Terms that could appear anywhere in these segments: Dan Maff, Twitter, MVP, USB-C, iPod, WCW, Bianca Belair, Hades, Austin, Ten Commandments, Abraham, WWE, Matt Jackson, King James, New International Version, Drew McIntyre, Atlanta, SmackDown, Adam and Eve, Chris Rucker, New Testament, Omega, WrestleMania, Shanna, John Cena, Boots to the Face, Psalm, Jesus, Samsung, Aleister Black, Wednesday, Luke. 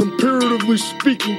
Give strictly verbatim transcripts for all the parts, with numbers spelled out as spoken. Comparatively speaking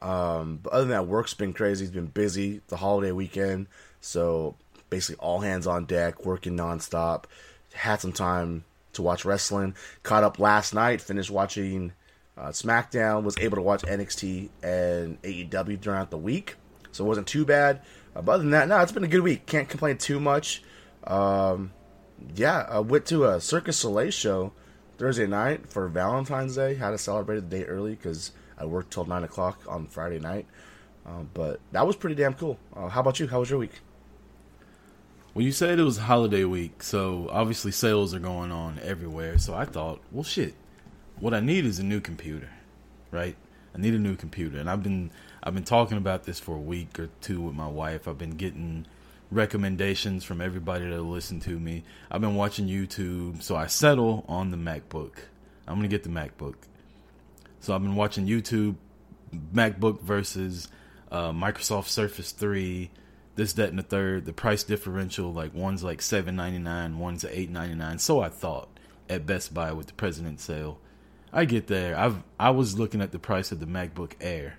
Um, but other than that, work's been crazy. It's been busy the holiday weekend, so basically all hands on deck, working nonstop. Had some time to watch wrestling. Caught up last night, finished watching uh, SmackDown, was able to watch N X T and A E W throughout the week. So it wasn't too bad. Uh, but other than that, no, it's been a good week. Can't complain too much. Um, yeah, I went to a Cirque du Soleil show Thursday night for Valentine's Day. Had to celebrate the day early because I worked till nine o'clock on Friday night. Uh, but that was pretty damn cool. Uh, how about you? How was your week? Well, you said it was holiday week, so obviously sales are going on everywhere. So I thought, well, shit, what I need is a new computer, right? I need a new computer, and I've been... I've been talking about this for a week or two with my wife. I've been getting recommendations from everybody that listen to me. I've been watching YouTube, so I settle on the MacBook. I'm going to get the MacBook. So I've been watching YouTube, MacBook versus uh, Microsoft Surface three, this, that, and the third. The price differential, like one's like seven ninety-nine, one's eight ninety-nine. So I thought at Best Buy with the president's sale. I get there. I've I was looking at the price of the MacBook Air.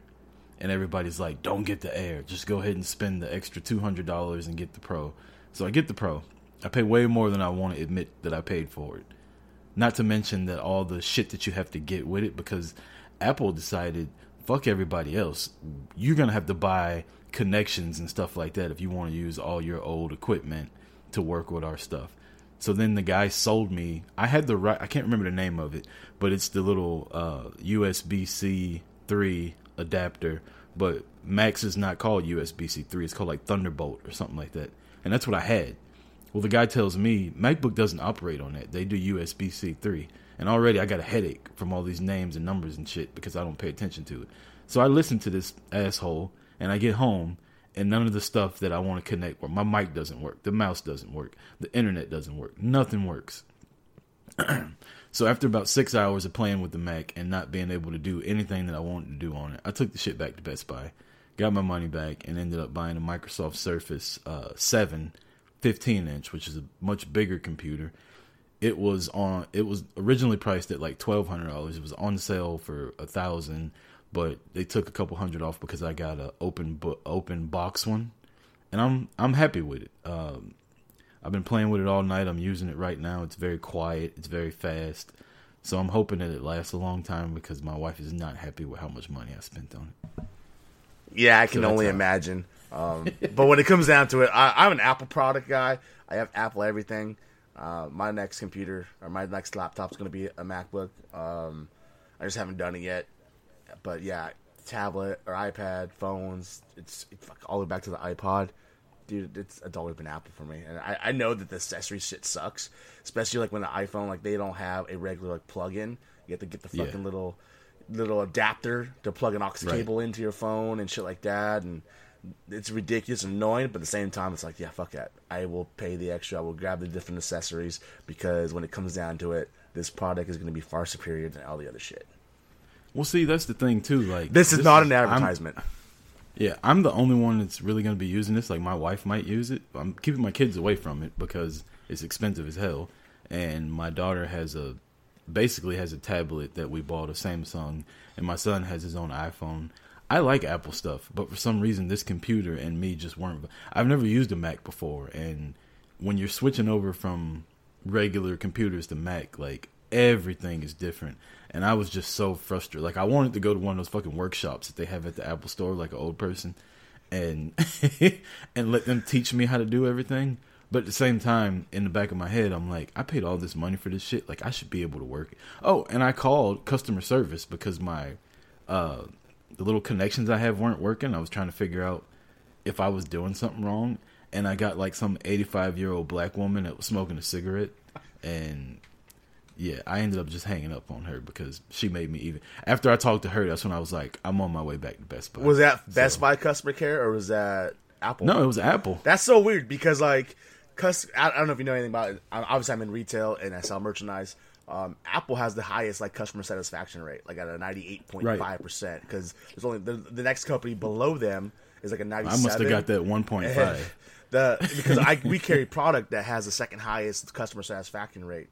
And everybody's like, don't get the Air. Just go ahead and spend the extra two hundred dollars and get the Pro. So I get the Pro. I pay way more than I want to admit that I paid for it. Not to mention that all the shit that you have to get with it. Because Apple decided, fuck everybody else. You're going to have to buy connections and stuff like that if you want to use all your old equipment to work with our stuff. So then the guy sold me. I had the right. I can't remember the name of it. But it's the little uh, U S B C three adapter, but Max is not called U S B C three, it's called like Thunderbolt or something like that, and that's what I had. Well, the guy tells me MacBook doesn't operate on that, they do U S B C three, and already I got a headache from all these names and numbers and shit because I don't pay attention to it. So I listen to this asshole, and I get home, and none of the stuff that I want to connect with, my mic doesn't work, the mouse doesn't work, the internet doesn't work, nothing works. So after about six hours of playing with the Mac and not being able to do anything that I wanted to do on it, I took the shit back to Best Buy, got my money back, and ended up buying a Microsoft Surface uh, seven, fifteen inch, which is a much bigger computer. It was on. It was originally priced at like twelve hundred dollars. It was on sale for one thousand dollars, but they took a couple hundred off because I got an open bo- open box one, and I'm I'm happy with it. Um, I've been playing with it all night. I'm using it right now. It's very quiet. It's very fast. So I'm hoping that it lasts a long time because my wife is not happy with how much money I spent on it. Yeah, I can so only imagine. Um, but when it comes down to it, I, I'm an Apple product guy. I have Apple everything. Uh, my next computer or my next laptop is going to be a MacBook. Um, I just haven't done it yet. But yeah, tablet or iPad, phones, it's it, fuck, all the way back to the iPod. Dude, it's, it's always been Apple for me, and I, I know that the accessory shit sucks, especially like when the iPhone, like they don't have a regular like plug-in. You have to get the fucking yeah. little little adapter to plug an aux cable right. into your phone and shit like that, and it's ridiculous and annoying. But at the same time, it's like, yeah, fuck that. I will pay the extra. I will grab the different accessories because when it comes down to it, this product is going to be far superior than all the other shit. Well, see, that's the thing too. Like this is this not is, an advertisement. I'm... Yeah, I'm the only one that's really going to be using this. Like, my wife might use it. I'm keeping my kids away from it because it's expensive as hell. And my daughter has a, basically has a tablet that we bought, a Samsung. And my son has his own iPhone. I like Apple stuff, but for some reason, this computer and me just weren't. I've never used a Mac before, and when you're switching over from regular computers to Mac, like, everything is different. And I was just so frustrated. Like, I wanted to go to one of those fucking workshops that they have at the Apple store, like an old person, and and let them teach me how to do everything. But at the same time, in the back of my head, I'm like, I paid all this money for this shit. Like, I should be able to work it. Oh, and I called customer service because my uh, the little connections I have weren't working. I was trying to figure out if I was doing something wrong. And I got, like, some eighty-five-year-old black woman that was smoking a cigarette. And, yeah, I ended up just hanging up on her because she made me even. After I talked to her, that's when I was like, I'm on my way back to Best Buy. Was that Best so. Buy customer care or was that Apple? No, it was Apple. That's so weird because, like... Cause I don't know if you know anything about it. Obviously, I'm in retail and I sell merchandise. Um, Apple has the highest like customer satisfaction rate, like at a ninety-eight point five percent. Because there's only the, the next company below them is like a ninety-seven. I must have got that one point five. the because I we carry product that has the second highest customer satisfaction rate.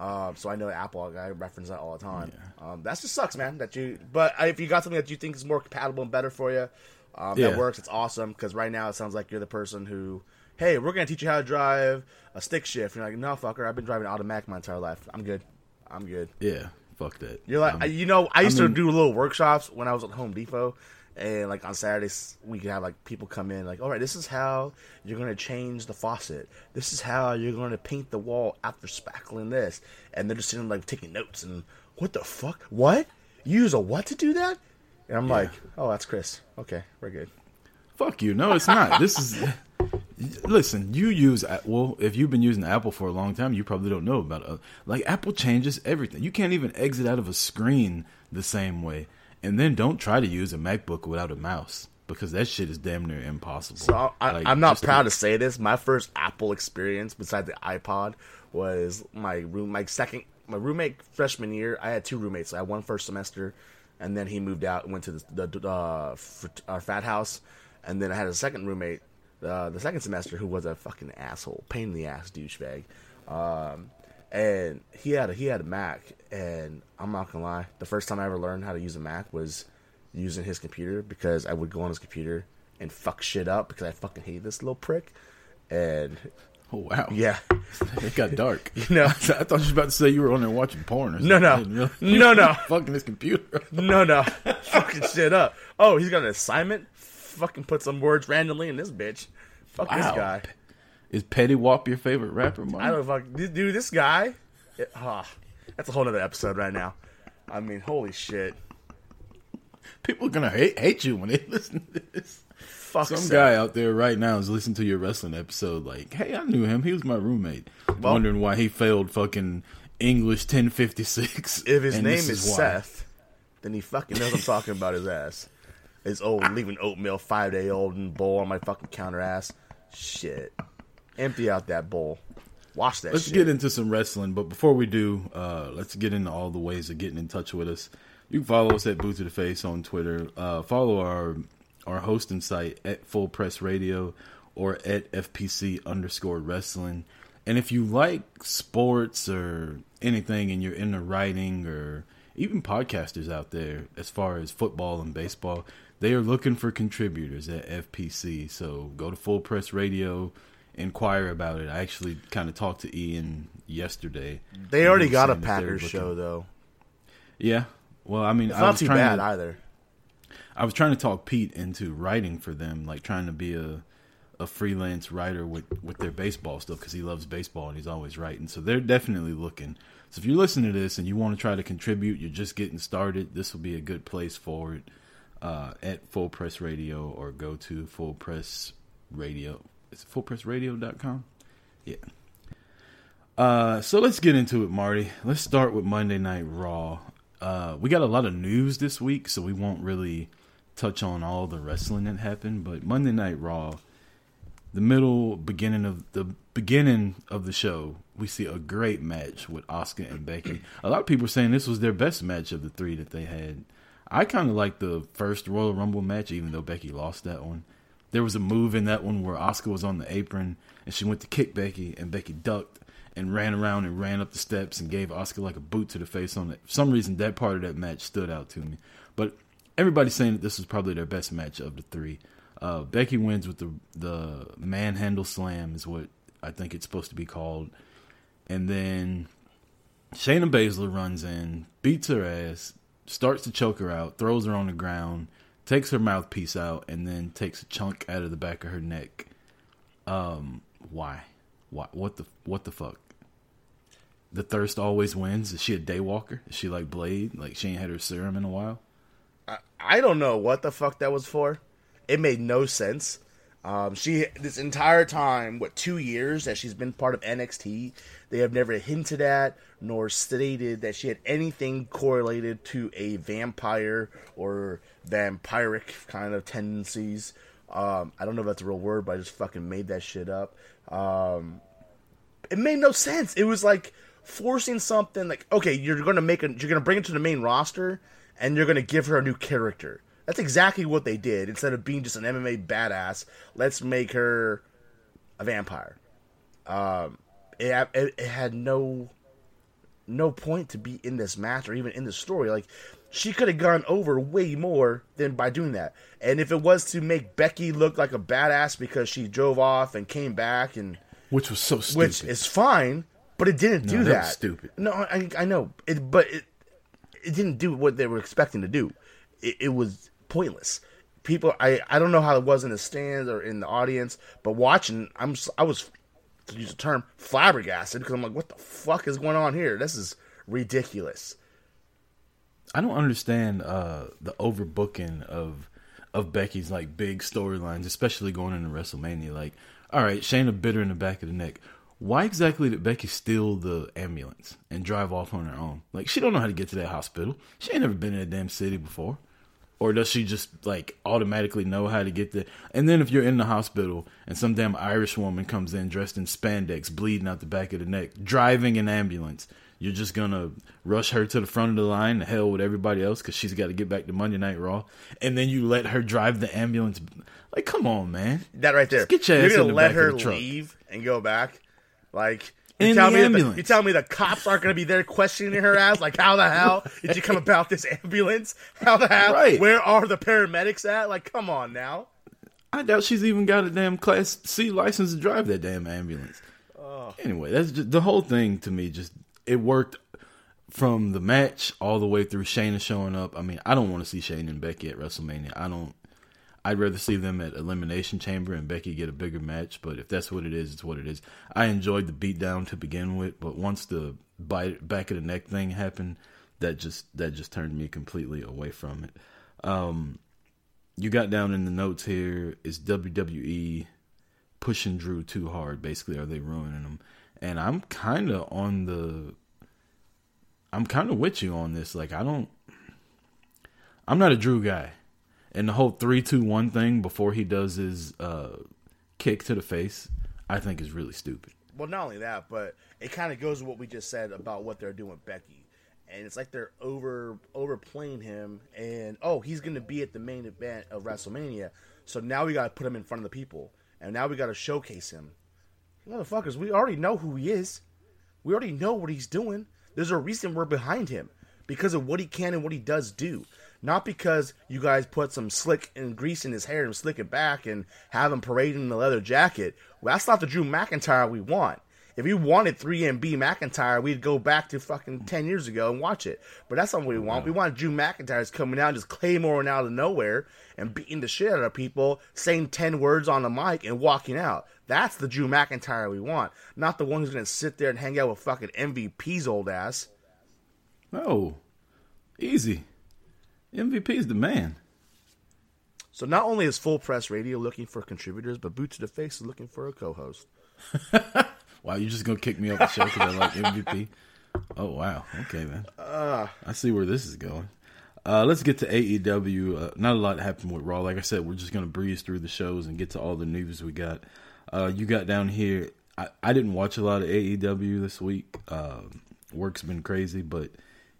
Um, so I know Apple. I reference that all the time. Yeah. Um, that just sucks, man. That you. But if you got something that you think is more compatible and better for you, um, yeah. that works. It's awesome. Because right now it sounds like you're the person who. Hey, we're going to teach you how to drive a stick shift. You're like, no, fucker, I've been driving automatic my entire life. I'm good. I'm good. Yeah, fuck that. You're like, I'm, you know, I used I mean, to do little workshops when I was at Home Depot. And, like, on Saturdays, we could have, like, people come in, like, all right, this is how you're going to change the faucet. This is how you're going to paint the wall after spackling this. And they're just sitting, like, taking notes. And, what the fuck? What? You use a what to do that? And I'm yeah. like, oh, that's Chris. Okay, we're good. Fuck you. No, it's not. This is... Listen, you use, well, if you've been using Apple for a long time, you probably don't know about it. Like, Apple changes everything. You can't even exit out of a screen the same way. And then don't try to use a MacBook without a mouse, because that shit is damn near impossible. So, I, like, I'm not proud to-, to say this. My first Apple experience, besides the iPod, was my room, my second, my roommate freshman year. I had two roommates. I had one first semester, and then he moved out and went to the, the uh, our frat house. And then I had a second roommate. Uh, the second semester, who was a fucking asshole, pain in the ass douchebag, um, and he had a, he had a Mac, and I'm not gonna lie, the first time I ever learned how to use a Mac was using his computer because I would go on his computer and fuck shit up because I fucking hate this little prick, and oh wow, yeah, it got dark. You know, I thought you were about to say you were on there watching porn or something. No, no, really, no, no, fucking his computer. no, no, fucking shit up. Oh, he's got an assignment. Fucking put some words randomly in this bitch. Fuck wow. This guy. Is Petty Wap your favorite rapper, Mike? I don't fuck. Dude, this guy. It, oh, that's a whole nother episode right now. I mean, holy shit. People are going to hate, hate you when they listen to this. Fuck Some so. guy out there right now is listening to your wrestling episode like, hey, I knew him. He was my roommate. Well, wondering why he failed fucking English ten fifty-six. If his name is, is Seth, then he fucking knows I'm talking about his ass. It's old, leaving oatmeal, five-day-old, and bowl on my fucking counter ass. Shit. Empty out that bowl. Wash that let's shit. Let's get into some wrestling, but before we do, uh, let's get into all the ways of getting in touch with us. You can follow us at Boots to the Face on Twitter. Uh, follow our our hosting site at Full Press Radio or at F P C underscore wrestling. And if you like sports or anything and you're into writing or even podcasters out there as far as football and baseball, they are looking for contributors at F P C, so go to Full Press Radio, inquire about it. I actually kind of talked to Ian yesterday. They already got a Packers show, though. Yeah, well, I mean, it's not too bad either. I was trying to talk Pete into writing for them, like trying to be a a freelance writer with, with their baseball stuff because he loves baseball and he's always writing. So they're definitely looking. So if you listen to this and you want to try to contribute, you're just getting started, this will be a good place for it. Uh, at Full Press Radio or go to Full Press Radio. It's full press radio dot com. Yeah. Uh, so let's get into it, Marty. Let's start with Monday Night Raw. Uh, we got a lot of news this week, so we won't really touch on all the wrestling that happened. But Monday Night Raw, the middle beginning of the beginning of the show, we see a great match with Asuka and Becky. A lot of people are saying this was their best match of the three that they had. I kind of like the first Royal Rumble match, even though Becky lost that one. There was a move in that one where Asuka was on the apron, and she went to kick Becky, and Becky ducked and ran around and ran up the steps and gave Asuka like a boot to the face on it. For some reason, that part of that match stood out to me. But everybody's saying that this was probably their best match of the three. Uh, Becky wins with the the manhandle slam is what I think it's supposed to be called. And then Shayna Baszler runs in, beats her ass, starts to choke her out, throws her on the ground, takes her mouthpiece out, and then takes a chunk out of the back of her neck. Um, why? Why? What the what the fuck? The thirst always wins? Is she a daywalker? Is she like Blade? Like she ain't had her serum in a while? I, I don't know what the fuck that was for. It made no sense. Um, she this entire time, what, two years that she's been part of N X T, they have never hinted at nor stated that she had anything correlated to a vampire or vampiric kind of tendencies. Um, I don't know if that's a real word, but I just fucking made that shit up. Um, it made no sense. It was like forcing something. Like, okay, you're gonna make a, you're gonna bring it to the main roster, and you're gonna give her a new character. That's exactly what they did. Instead of being just an M M A badass, let's make her a vampire. Um, it, it, it had no no point to be in this match or even in the story. Like, she could have gone over way more than by doing that. And if it was to make Becky look like a badass because she drove off and came back, and which was so stupid, which is fine, but it didn't no, do that. that. Was stupid. No, I I know, it, but it it didn't do what they were expecting to do. It, it was. Pointless. People, I, I don't know how it was in the stands or in the audience, but watching, I'm I was, to use the term, flabbergasted, because I'm like, what the fuck is going on here? This is ridiculous. I don't understand uh, the overbooking of of Becky's like big storylines, especially going into WrestleMania. Like, all right, Shayna bit her in the back of the neck. Why exactly did Becky steal the ambulance and drive off on her own? Like, she don't know how to get to that hospital. She ain't never been in a damn city before. Or does she just, like, automatically know how to get there? And then if you're in the hospital and some damn Irish woman comes in dressed in spandex, bleeding out the back of the neck, driving an ambulance, you're just going to rush her to the front of the line to hell with everybody else because she's got to get back to Monday Night Raw. And then you let her drive the ambulance. Like, come on, man. That right there. Just get your ass in the back of the truck. You're going to let her leave and go back? Like... You tell, me the, you tell me the cops aren't going to be there questioning her ass? Like, how the hell did you come about this ambulance? How the hell? Right. Where are the paramedics at? Like, come on now. I doubt she's even got a damn Class C license to drive that damn ambulance. Oh. Anyway, that's just, the whole thing to me just, it worked from the match all the way through Shayna showing up. I mean, I don't want to see Shayna and Becky at WrestleMania. I don't. I'd rather see them at Elimination Chamber and Becky get a bigger match, but if that's what it is, it's what it is. I enjoyed the beatdown to begin with, but once the bite, back of the neck thing happened, that just that just turned me completely away from it. Um, you got down in the notes here, is W W E pushing Drew too hard? Basically, are they ruining him? And I'm kind of on the... I'm kind of with you on this. Like, I don't... I'm not a Drew guy. And the whole three two one thing before he does his uh, kick to the face, I think is really stupid. Well, not only that, but it kind of goes with what we just said about what they're doing with Becky. And it's like they're over overplaying him. And, oh, he's going to be at the main event of WrestleMania. So now we got to put him in front of the people. And now we got to showcase him. Motherfuckers, we already know who he is. We already know what he's doing. There's a reason we're behind him. Because of what he can and what he does do. Not because you guys put some slick and grease in his hair and slick it back and have him parading in a leather jacket. Well, that's not the Drew McIntyre we want. If we wanted three M B McIntyre, we'd go back to fucking ten years ago and watch it. But that's not what we want. We want Drew McIntyre's coming out and just claymoring out of nowhere and beating the shit out of people, saying ten words on the mic and walking out. That's the Drew McIntyre we want. Not the one who's going to sit there and hang out with fucking M V P's old ass. No. Easy. M V P is the man. So not only is Full Press Radio looking for contributors, but Boots to the Face is looking for a co-host. Wow, you're just going to kick me off the show because I like M V P? Oh, wow. Okay, man. Uh, I see where this is going. Uh, let's get to A E W. Uh, not a lot happened with Raw. Like I said, we're just going to breeze through the shows and get to all the news we got. Uh, you got down here. I, I didn't watch a lot of A E W this week. Uh, work's been crazy, but...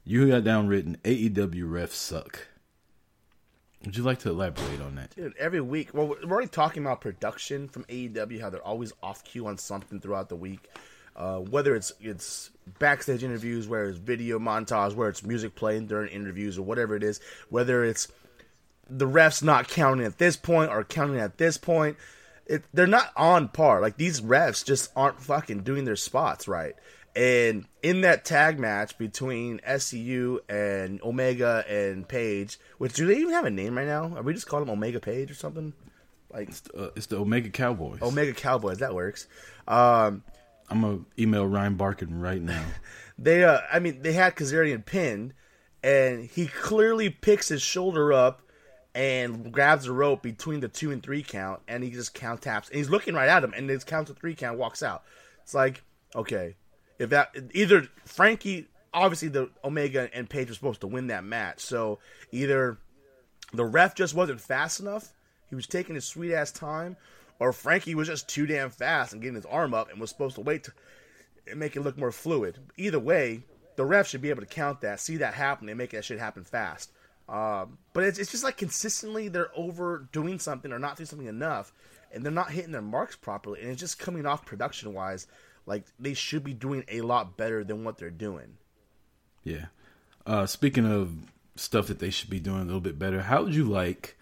You got down written, A E W refs suck. Would you like to elaborate on that? Dude, every week. Well, we're already talking about production from A E W, how they're always off cue on something throughout the week. Uh, whether it's it's backstage interviews, where it's video montage, where it's music playing during interviews or whatever it is. Whether it's the refs not counting at this point or counting at this point. It, they're not on par. Like, these refs just aren't fucking doing their spots right. And in that tag match between S C U and Omega and Page, which, do they even have a name right now? Are we just calling them Omega Page or something? Like, it's the, uh, it's the Omega Cowboys. Omega Cowboys, that works. Um, I'm gonna email Ryan Barkin right now. They, uh, I mean, they had Kazarian pinned, and he clearly picks his shoulder up and grabs the rope between the two and three count, and he just count taps. And he's looking right at him, and his count to three count walks out. It's like, okay, if that either Frankie, obviously the Omega and Page were supposed to win that match, so either the ref just wasn't fast enough. He was taking his sweet-ass time, or Frankie was just too damn fast and getting his arm up and was supposed to wait to and make it look more fluid. Either way, the ref should be able to count that, see that happen, and make that shit happen fast. Um, but it's, it's just like consistently they're overdoing something or not doing something enough, and they're not hitting their marks properly, and it's just coming off production-wise like they should be doing a lot better than what they're doing. Yeah. Uh, speaking of stuff that they should be doing a little bit better, how would you like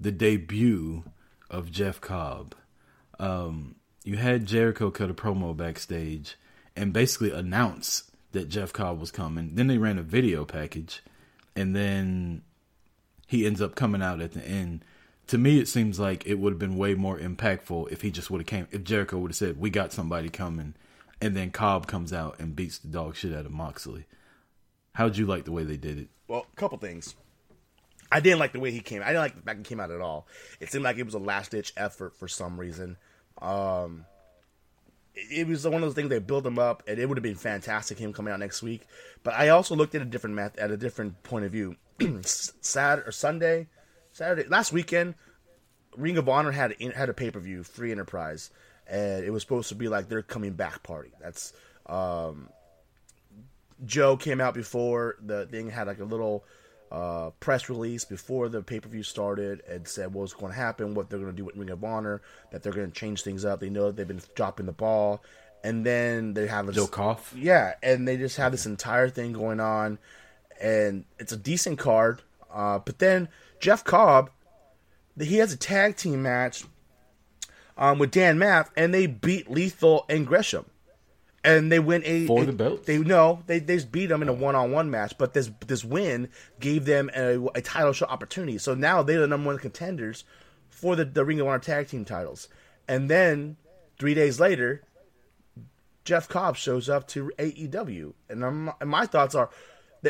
the debut of Jeff Cobb? Um, you had Jericho cut a promo backstage and basically announce that Jeff Cobb was coming. Then they ran a video package, and then he ends up coming out at the end. To me, it seems like it would have been way more impactful if he just would have came, if Jericho would have said, "We got somebody coming," and then Cobb comes out and beats the dog shit out of Moxley. How'd you like the way they did it? Well, a couple things. I didn't like the way he came. I didn't like the fact he came out at all. It seemed like it was a last-ditch effort for some reason. Um, it, it was one of those things they built him up, and it would have been fantastic him coming out next week. But I also looked at a different math at a different point of view. Saturday or Sunday, Saturday last weekend, Ring of Honor had had a pay-per-view, Free Enterprise, and it was supposed to be like their coming back party. That's um, Joe came out before the thing, had like a little Uh, press release before the pay-per-view started and said what's going to happen, what they're going to do with Ring of Honor, that they're going to change things up. They know that they've been dropping the ball. And then they have this... Joe Coff? Yeah, and they just have this entire thing going on, and it's a decent card. Uh, but then Jeff Cobb, he has a tag team match um, with Dan Maff, and they beat Lethal and Gresham. And they win a for the belt. They no, they they just beat them in a one on one match. But this this win gave them a, a title shot opportunity. So now they're the number one contenders for the, the Ring of Honor tag team titles. And then three days later, Jeff Cobb shows up to A E W, and, I'm, and my thoughts are,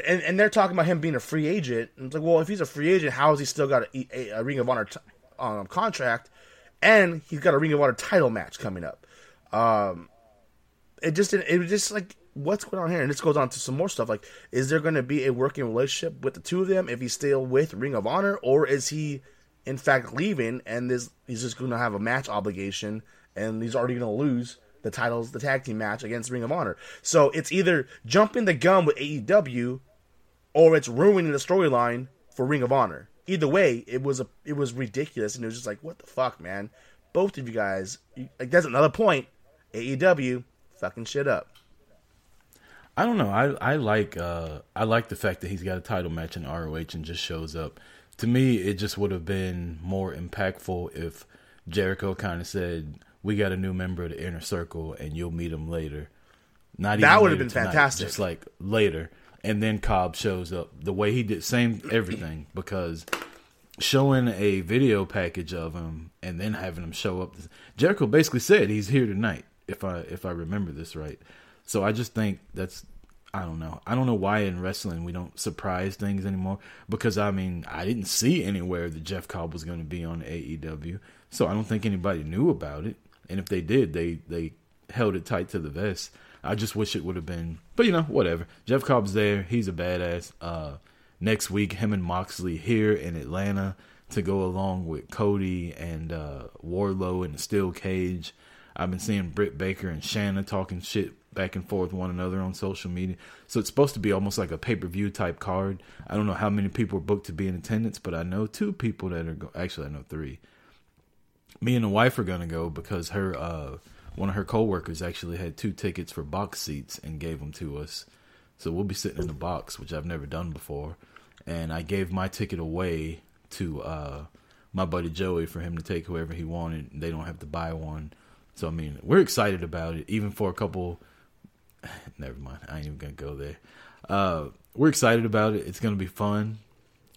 and, and they're talking about him being a free agent. And it's like, well, if he's a free agent, how has he still got a, a, a Ring of Honor t- um, contract, and he's got a Ring of Honor title match coming up? Um, It just didn't, it was just like, what's going on here? And this goes on to some more stuff. Like, is there going to be a working relationship with the two of them if he's still with Ring of Honor? Or is he, in fact, leaving and this, he's just going to have a match obligation and he's already going to lose the titles, the tag team match against Ring of Honor? So it's either jumping the gun with A E W or it's ruining the storyline for Ring of Honor. Either way, it was a, it was ridiculous. And it was just like, what the fuck, man? Both of you guys, like, that's another point. A E W... fucking shit up. I don't know. I I like uh, I like the fact that he's got a title match in R O H and just shows up. To me, it just would have been more impactful if Jericho kind of said, "We got a new member of the Inner Circle, and you'll meet him later." Not that would have been tonight, fantastic. Just like later, and then Cobb shows up the way he did, same everything, because showing a video package of him and then having him show up. Jericho basically said he's here tonight. If I if I remember this right. So I just think that's, I don't know. I don't know why in wrestling we don't surprise things anymore. Because, I mean, I didn't see anywhere that Jeff Cobb was going to be on A E W. So I don't think anybody knew about it. And if they did, they, they held it tight to the vest. I just wish it would have been. But, you know, whatever. Jeff Cobb's there. He's a badass. Uh, next week, him and Moxley here in Atlanta to go along with Cody and uh, Wardlow in the steel cage. I've been seeing Britt Baker and Shanna talking shit back and forth one another on social media. So it's supposed to be almost like a pay-per-view type card. I don't know how many people are booked to be in attendance, but I know two people that are go- actually I know three. Me and the wife are going to go because her uh, one of her coworkers actually had two tickets for box seats and gave them to us. So we'll be sitting in the box, which I've never done before. And I gave my ticket away to uh, my buddy Joey for him to take whoever he wanted. They don't have to buy one. So, I mean, we're excited about it, even for a couple... Never mind. I ain't even going to go there. Uh, we're excited about it. It's going to be fun.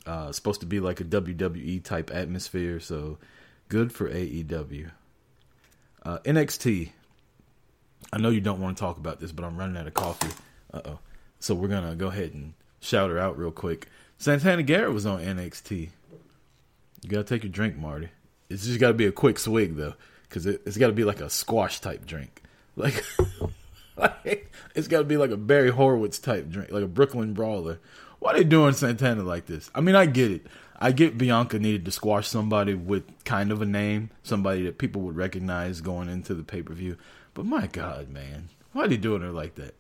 Uh, it's supposed to be like a W W E-type atmosphere, so good for A E W. Uh, N X T. I know you don't want to talk about this, but I'm running out of coffee. Uh-oh. So we're going to go ahead and shout her out real quick. Santana Garrett was on N X T. You got to take your drink, Marty. It's just got to be a quick swig, though, because it, it's got to be like a squash-type drink. Like... Like, it's got to be like a Barry Horowitz type drink, like a Brooklyn Brawler. Why are they doing Santana like this? I mean, I get it. I get Bianca needed to squash somebody with kind of a name, somebody that people would recognize going into the pay-per-view. But my God, man, why are they doing her like that?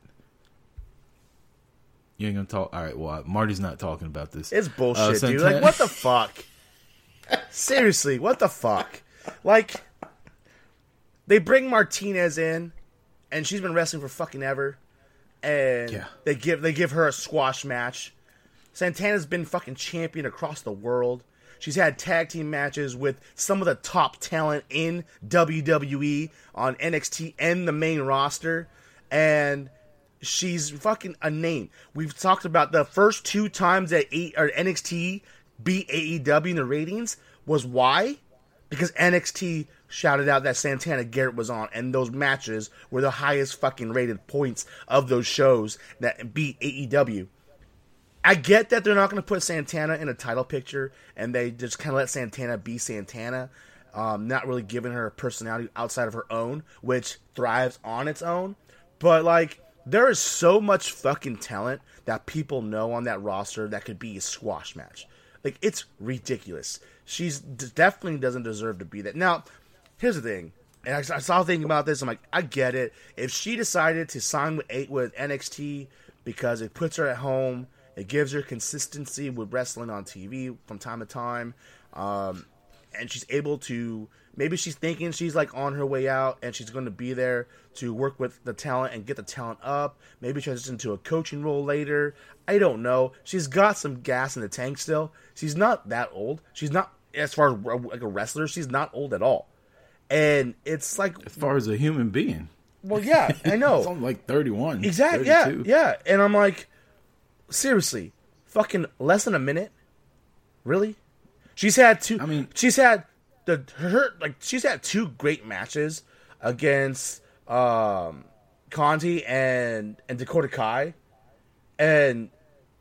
You ain't going to talk? All right, well, Marty's not talking about this. It's bullshit, uh, Santana- dude. Like, what the fuck? Seriously, what the fuck? Like, they bring Martinez in. And she's been wrestling for fucking ever. And yeah. they give they give her a squash match. Santana's been fucking champion across the world. She's had tag team matches with some of the top talent in W W E, on N X T, and the main roster. And she's fucking a name. We've talked about the first two times that N X T beat A E W in the ratings was why? Because N X T shouted out that Santana Garrett was on, and those matches were the highest fucking rated points of those shows that beat A E W. I get that they're not going to put Santana in a title picture, and they just kind of let Santana be Santana, um, not really giving her a personality outside of her own, which thrives on its own. But, like, there is so much fucking talent that people know on that roster that could be a squash match. Like, it's ridiculous. She d- definitely doesn't deserve to be that. Now, here's the thing, and I, I saw thinking about this. I'm like, I get it. If she decided to sign with eight with N X T because it puts her at home, it gives her consistency with wrestling on T V from time to time, um, and she's able to. Maybe she's thinking she's like on her way out, and she's going to be there to work with the talent and get the talent up. Maybe transition to a coaching role later. I don't know. She's got some gas in the tank still. She's not that old. She's not, as far as like a wrestler, she's not old at all. And it's like... As far as a human being. Well, yeah, I know. It's like thirty-one. Exactly, thirty-two. yeah, yeah. And I'm like, seriously, fucking less than a minute? Really? She's had two... I mean... She's had, the, her, like, she's had two great matches against um, Conti and, and Dakota Kai. And...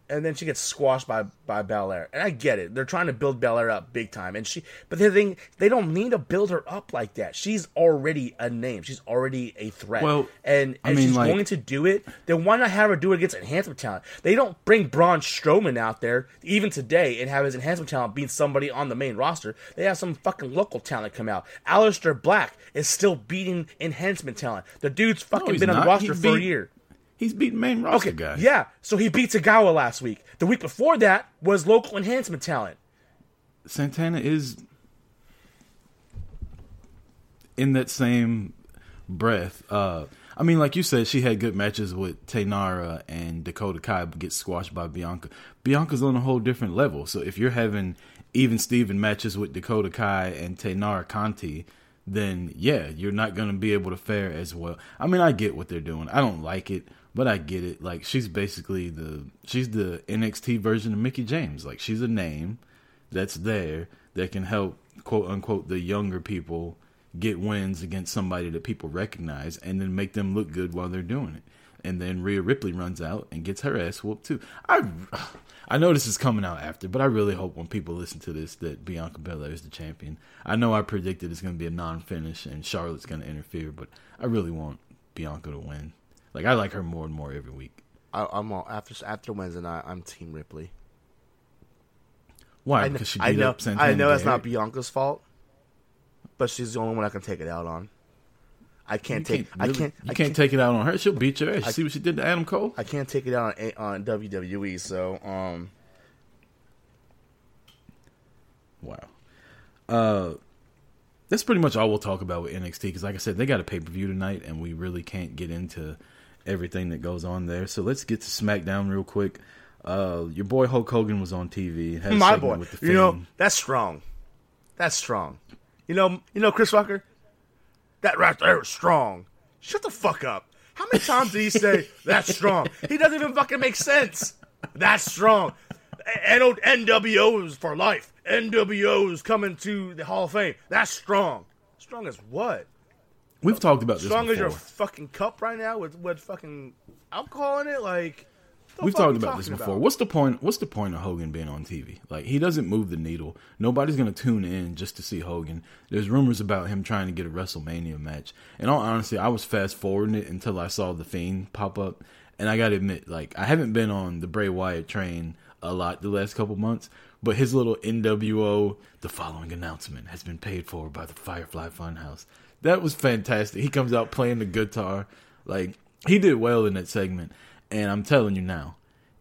And then she gets squashed by, by Belair. And I get it. They're trying to build Belair up big time. And she, but the thing, they don't need to build her up like that. She's already a name. She's already a threat. Well, and if she's like, going to do it, then why not have her do it against enhancement talent? They don't bring Braun Strowman out there, even today, and have his enhancement talent being somebody on the main roster. They have some fucking local talent come out. Aleister Black is still beating enhancement talent. The dude's fucking no, been on not. the roster he for beat- a year. He's beaten main roster okay, guys. Yeah, so he beat Tagawa last week. The week before that was local enhancement talent. Santana is in that same breath. Uh, I mean, like you said, she had good matches with Tanara and Dakota Kai, but gets squashed by Bianca. Bianca's on a whole different level. So if you're having even Steven matches with Dakota Kai and Tanara Conti, then yeah, you're not going to be able to fare as well. I mean, I get what they're doing. I don't like it. But I get it. Like, she's basically the she's the N X T version of Mickie James. Like, she's a name that's there that can help, quote unquote, the younger people get wins against somebody that people recognize and then make them look good while they're doing it. And then Rhea Ripley runs out and gets her ass whooped too. I I know this is coming out after, but I really hope when people listen to this that Bianca Belair is the champion. I know I predicted it's going to be a non-finish and Charlotte's going to interfere, but I really want Bianca to win. Like, I like her more and more every week. I, I'm all, after after Wednesday night, I'm Team Ripley. Why? I know, because she beat I know, up Santana I know that's not Bianca's fault, but she's the only one I can take it out on. I can't you take. Can't really, I can't. You I can't, can't take it out on her. She'll beat your ass. You I, see what she did to Adam Cole. I can't take it out on on W W E. So, um, wow. Uh. That's pretty much all we'll talk about with N X T, because like I said, they got a pay-per-view tonight, and we really can't get into everything that goes on there. So let's get to SmackDown real quick. Uh, your boy Hulk Hogan was on T V. Had My boy. With the you know, that's strong. That's strong. You know, you know, Chris Rocker? That right there was strong. Shut the fuck up. How many times did he say, that's strong? He doesn't even fucking make sense. That's strong. N W O is for life. N W O is coming to the Hall of Fame. That's strong. Strong as what? We've talked about this strong before. As your fucking cup right now with, with fucking alcohol in it? Like, we've talked about this before. About? What's the point? What's the point of Hogan being on T V? Like, he doesn't move the needle. Nobody's gonna tune in just to see Hogan. There's rumors about him trying to get a WrestleMania match. And all honestly, I was fast forwarding it until I saw the Fiend pop up. And I gotta admit, like, I haven't been on the Bray Wyatt train a lot the last couple months. But his little N W O, the following announcement has been paid for by the Firefly Funhouse. That was fantastic. He comes out playing the guitar. Like, he did well in that segment. And I'm telling you now,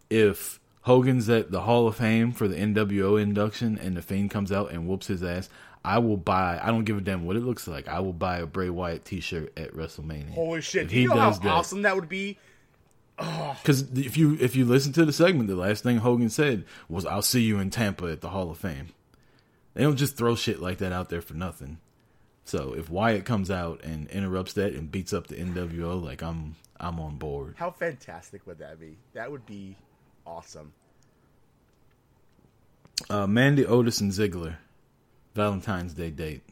if Hogan's at the Hall of Fame for the N W O induction and the Fiend comes out and whoops his ass, I will buy, I don't give a damn what it looks like, I will buy a Bray Wyatt t-shirt at WrestleMania. Holy shit. Do you know how that. awesome that would be? Because if you if you listen to the segment, the last thing Hogan said was, I'll see you in Tampa at the Hall of Fame. They don't just throw shit like that out there for nothing. So if Wyatt comes out and interrupts that and beats up the N W O, like, I'm I'm on board. How fantastic would that be? That would be awesome. Uh, Mandy Otis and Ziggler, Valentine's Day date.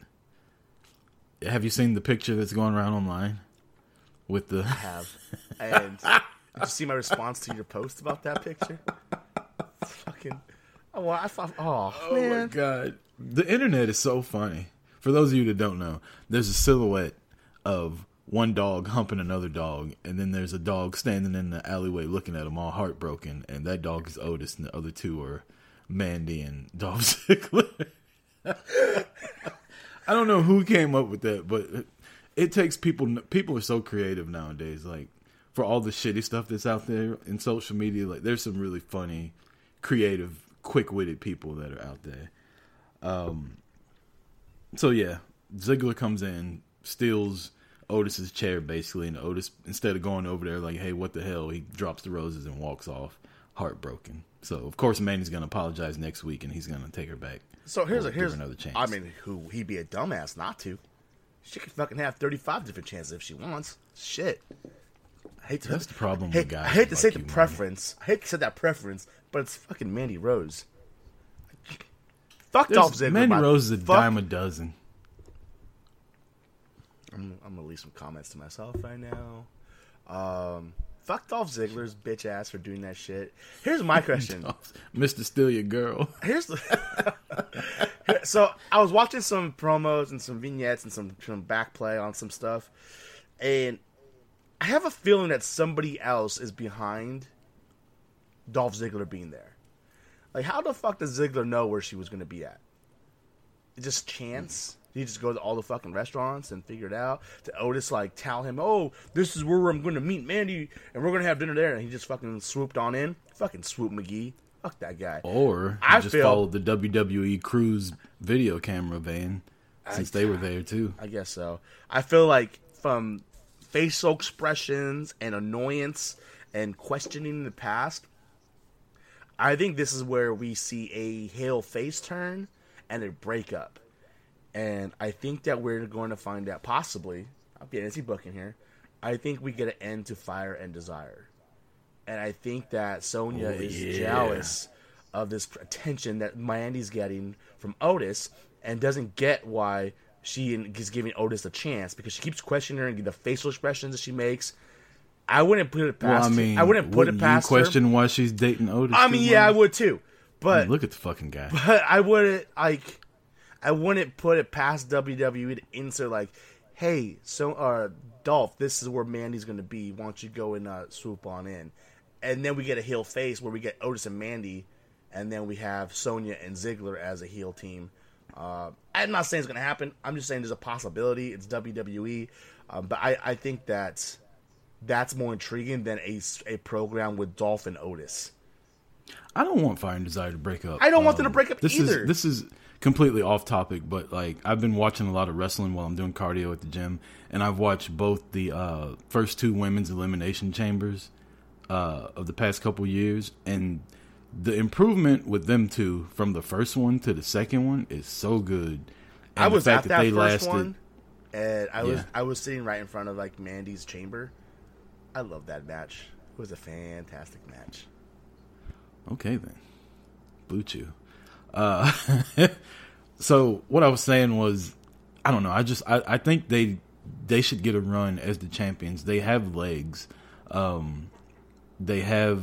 Have you seen the picture that's going around online? With the I have. And did you see my response to your post about that picture? It's fucking. Oh, I thought. Oh, oh man. My god! The internet is so funny. For those of you that don't know, there's a silhouette of one dog humping another dog, and then there's a dog standing in the alleyway looking at him all heartbroken, and that dog is Otis, and the other two are Mandy and Dolph Ziggler. I don't know who came up with that, but it takes people, people are so creative nowadays, like, for all the shitty stuff that's out there in social media, like, there's some really funny, creative, quick-witted people that are out there. Um, so yeah, Ziggler comes in, steals Otis's chair, basically, and Otis, instead of going over there like, hey, what the hell, he drops the roses and walks off heartbroken. So of course Mandy's gonna apologize next week and he's gonna take her back. So here's a here's another chance. I mean, who he'd be a dumbass not to. She could fucking have thirty-five different chances if she wants. Shit. I hate to, that's the problem with guys. I hate to say the preference. I hate to say that preference, but it's fucking Mandy Rose. Fuck Dolph Ziggler. Mandy Rose is a dime a dozen. I'm, I'm gonna leave some comments to myself right now. Um, fuck Dolph Ziggler's bitch ass for doing that shit. Here's my question, Mister Steal Your Girl. Here's the so I was watching some promos and some vignettes and some some backplay on some stuff, and I have a feeling that somebody else is behind Dolph Ziggler being there. Like, how the fuck does Ziggler know where she was gonna be at? Just chance. Mm-hmm. He just go to all the fucking restaurants and figure it out. To Otis, like, tell him, oh, this is where I'm going to meet Mandy, and we're going to have dinner there. And he just fucking swooped on in. Fucking Swoop McGee. Fuck that guy. Or I just feel, followed the W W E Cruise video camera van since I, they were there, too. I guess so. I feel like from facial expressions and annoyance and questioning the past, I think this is where we see a heel face turn and a breakup. And I think that we're going to find out, possibly, I'm getting Nancy Book in here, I think we get an end to Fire and Desire. And I think that Sonya oh, is yeah. jealous of this attention that Mandy's getting from Otis and doesn't get why she is giving Otis a chance, because she keeps questioning her and the facial expressions that she makes. I wouldn't put it past well, I mean, her. I wouldn't put wouldn't it past her. You question why she's dating Otis? I mean, yeah, long? I would too. But I mean, look at the fucking guy. But I wouldn't, like... I wouldn't put it past W W E to insert, like, hey, so uh, Dolph, this is where Mandy's going to be. Why don't you go and uh, swoop on in? And then we get a heel face where we get Otis and Mandy, and then we have Sonya and Ziggler as a heel team. Uh, I'm not saying it's going to happen. I'm just saying there's a possibility. It's W W E. Um, but I, I think that that's more intriguing than a, a program with Dolph and Otis. I don't want Fire and Desire to break up. I don't um, want them to break up this either. Is, this is... completely off topic, but like, I've been watching a lot of wrestling while I'm doing cardio at the gym, and I've watched both the uh, first two women's elimination chambers uh, of the past couple years, and the improvement with them two from the first one to the second one is so good. And I was the fact at that, that they first lasted, one, and I was yeah. I was sitting right in front of like Mandy's chamber. I love that match. It was a fantastic match. Okay then, Blue Chew. Uh, so what I was saying was, I don't know. I just I, I think they they should get a run as the champions. They have legs. Um, they have.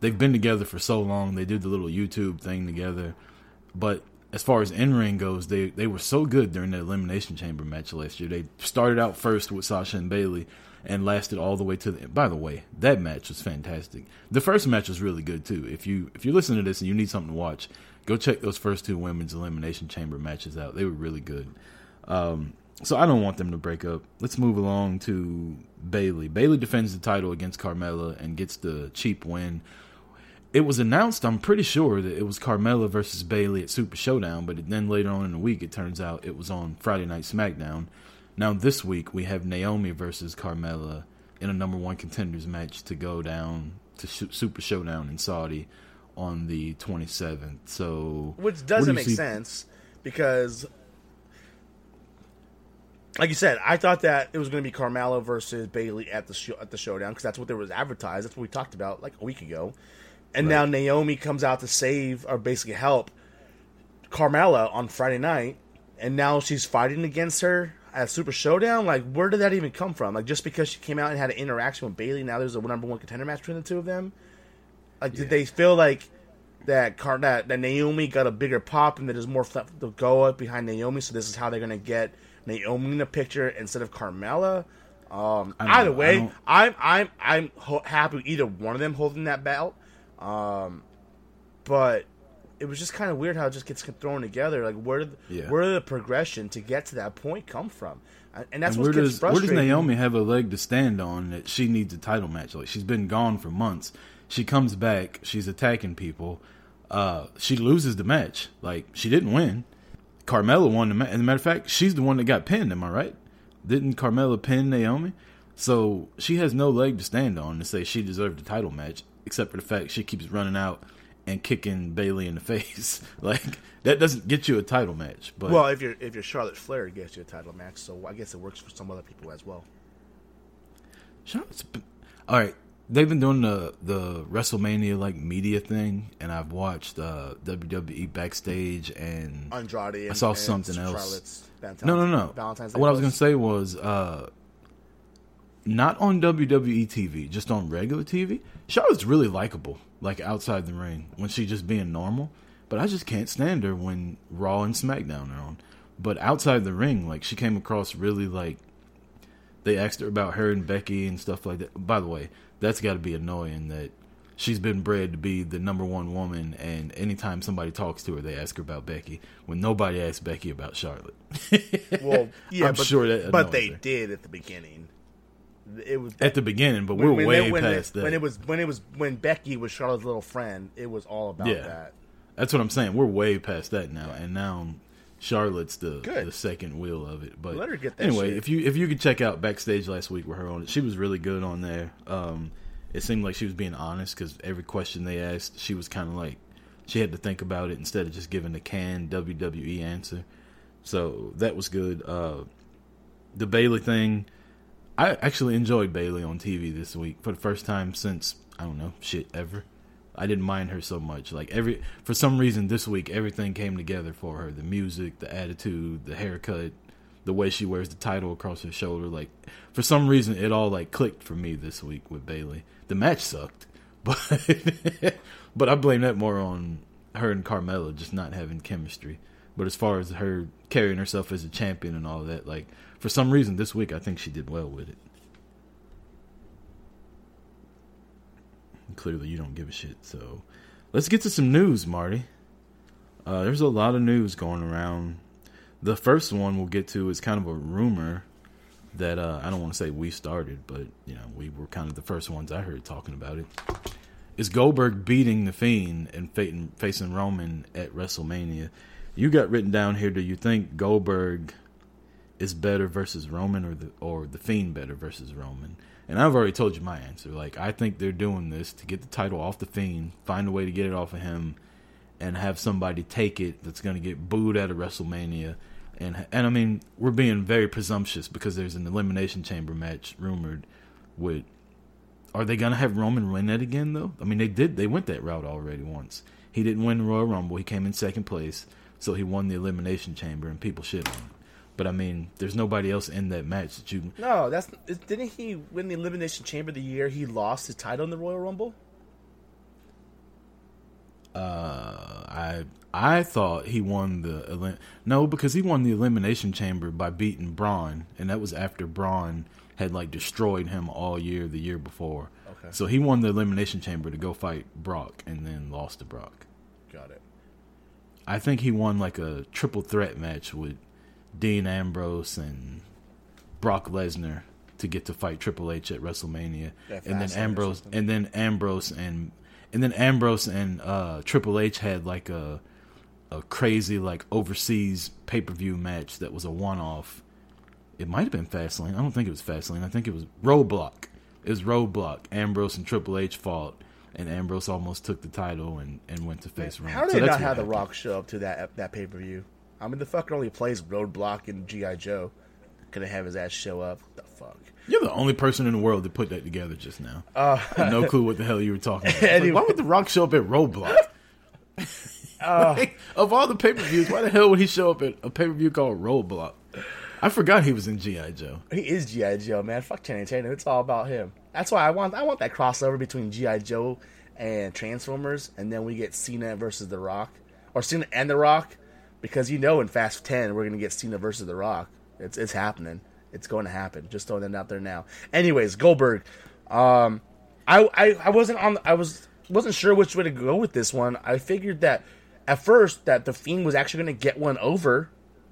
They've been together for so long. They did the little YouTube thing together. But as far as in-ring goes, they, they were so good during the Elimination Chamber match last year. They started out first with Sasha and Bayley and lasted all the way to the... By the way, that match was fantastic. The first match was really good, too. If you if you listen to this and you need something to watch, go check those first two women's Elimination Chamber matches out. They were really good. Um, so I don't want them to break up. Let's move along to Bayley. Bayley defends the title against Carmella and gets the cheap win. It was announced, I'm pretty sure, that it was Carmella versus Bayley at Super Showdown, but then later on in the week, it turns out it was on Friday Night SmackDown. Now this week, we have Naomi versus Carmella in a number one contenders match to go down to Super Showdown in Saudi on the twenty-seventh. So, which doesn't make sense, because, like you said, I thought that it was going to be Carmella versus Bayley at the show, at the Showdown, because that's what there was advertised. That's what we talked about like a week ago. And right. Now Naomi comes out to save, or basically help, Carmella on Friday night. And now she's fighting against her at Super Showdown? Like, where did that even come from? Like, just because she came out and had an interaction with Bayley, now there's a number one contender match between the two of them? Like, yeah. Did they feel like that, Car- that that Naomi got a bigger pop and that there's more stuff to go up behind Naomi, so this is how they're going to get Naomi in the picture instead of Carmella? Um, either know, way, I'm, I'm, I'm ho- happy with either one of them holding that belt. Um, but it was just kind of weird how it just gets thrown together. Like, where did yeah. where did the progression to get to that point come from? And that's what gets frustrating. Where does Naomi have a leg to stand on that she needs a title match? Like, she's been gone for months. She comes back. She's attacking people. Uh, she loses the match. Like, she didn't win. Carmella won the match. As a matter of fact, she's the one that got pinned. Am I right? Didn't Carmella pin Naomi? So she has no leg to stand on to say she deserved a title match. Except for the fact she keeps running out and kicking Bayley in the face. Like, that doesn't get you a title match. But well, if you're if you're Charlotte Flair, it gets you a title match. So I guess it works for some other people as well. Charlotte's been, all right. They've been doing the the WrestleMania like media thing, and I've watched uh, W W E backstage and Andrade. And, I saw and something else. Valentine's, no, no, no. Valentine's Day what was. I was gonna say was. Uh, Not on W W E T V, just on regular T V. Charlotte's really likable, like outside the ring, when she's just being normal. But I just can't stand her when Raw and SmackDown are on. But outside the ring, like, she came across really like, they asked her about her and Becky and stuff like that. By the way, that's got to be annoying that she's been bred to be the number one woman, and anytime somebody talks to her, they ask her about Becky, when nobody asked Becky about Charlotte. Well, yeah, I'm but, sure that but they her. did at the beginning. It was at the beginning, but we were way they, when past they, that. When it was when it was when Becky was Charlotte's little friend, it was all about yeah. that. That's what I'm saying. We're way past that now, yeah. and now Charlotte's the, the second wheel of it. But let her get that anyway. Shit. If you if you could check out backstage last week with her on it, she was really good on there. Um, it seemed like she was being honest because every question they asked, she was kind of like she had to think about it instead of just giving the canned W W E answer. So that was good. Uh, the Bayley thing. I actually enjoyed Bayley on T V this week for the first time since, I don't know, shit, ever. I didn't mind her so much. Like, every for some reason this week, everything came together for her. The music, the attitude, the haircut, the way she wears the title across her shoulder. Like, for some reason, it all, like, clicked for me this week with Bayley. The match sucked, but but I blame that more on her and Carmella just not having chemistry. But as far as her carrying herself as a champion and all that, like, for some reason, this week, I think she did well with it. And clearly, you don't give a shit. So, let's get to some news, Marty. Uh, there's a lot of news going around. The first one we'll get to is kind of a rumor that, uh, I don't want to say we started, but, you know, we were kind of the first ones I heard talking about it. Is Goldberg beating The Fiend and facing Roman at WrestleMania? You got written down here, do you think Goldberg is better versus Roman, or the or the Fiend better versus Roman? And I've already told you my answer. Like, I think they're doing this to get the title off the Fiend, find a way to get it off of him, and have somebody take it that's going to get booed at a WrestleMania. And, and I mean, we're being very presumptuous because there's an Elimination Chamber match rumored with... Are they going to have Roman win that again, though? I mean, they did. They went that route already once. He didn't win the Royal Rumble. He came in second place, so he won the Elimination Chamber, and people shit on him. But, I mean, there's nobody else in that match that you... No, that's... Didn't he win the Elimination Chamber the year he lost his title in the Royal Rumble? Uh, I I thought he won the... No, because he won the Elimination Chamber by beating Braun, and that was after Braun had, like, destroyed him all year the year before. Okay. So he won the Elimination Chamber to go fight Brock, and then lost to Brock. Got it. I think he won, like, a triple threat match with Dean Ambrose and Brock Lesnar to get to fight Triple H at WrestleMania, yeah, and then Ambrose, and then Ambrose and and then Ambrose and uh, Triple H had like a a crazy like overseas pay per view match that was a one off. It might have been Fastlane. I don't think it was Fastlane. I think it was Roadblock. It was Roadblock. Ambrose and Triple H fought, and Ambrose almost took the title and, and went to face Roman. How did so they not have The Rock show up to that that pay per view? I mean, the fucker only plays Roadblock and G I. Joe. Gonna have his ass show up. What the fuck? You're the only person in the world that put that together just now. Uh, no clue what the hell you were talking about. Anyway. Like, why would The Rock show up at Roadblock? Uh, like, of all the pay-per-views, why the hell would he show up at a pay-per-view called Roadblock? I forgot he was in G I. Joe. He is G I. Joe, man. Fuck Channing Tatum. It's all about him. That's why I want I want that crossover between G I. Joe and Transformers, and then we get Cena versus The Rock. Or Cena and The Rock. Because you know in Fast ten, we're going to get Cena versus The Rock. It's it's happening. It's going to happen. Just throwing that out there now. Anyways, Goldberg. Um, I, I, I wasn't on. I was, wasn't sure which way to go with this one. I figured that at first that The Fiend was actually going to get one over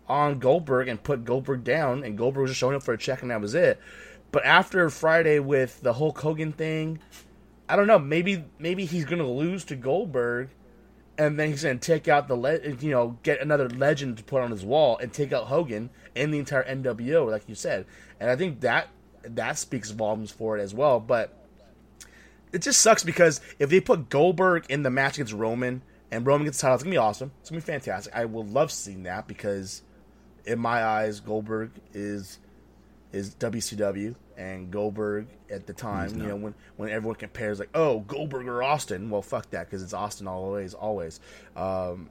on Goldberg and put Goldberg down. And Goldberg was just showing up for a check and that was it. But after Friday with the Hulk Hogan thing, I don't know. Maybe maybe he's going to lose to Goldberg. And then he's going to take out the, le- you know, get another legend to put on his wall and take out Hogan and the entire N W O, like you said. And I think that that speaks volumes for it as well. But it just sucks because if they put Goldberg in the match against Roman and Roman gets the title, it's going to be awesome. It's going to be fantastic. I will love seeing that because in my eyes, Goldberg is is W C W. And Goldberg at the time, you know, when, when everyone compares, like, oh, Goldberg or Austin, well, fuck that, because it's Austin always, always. Um,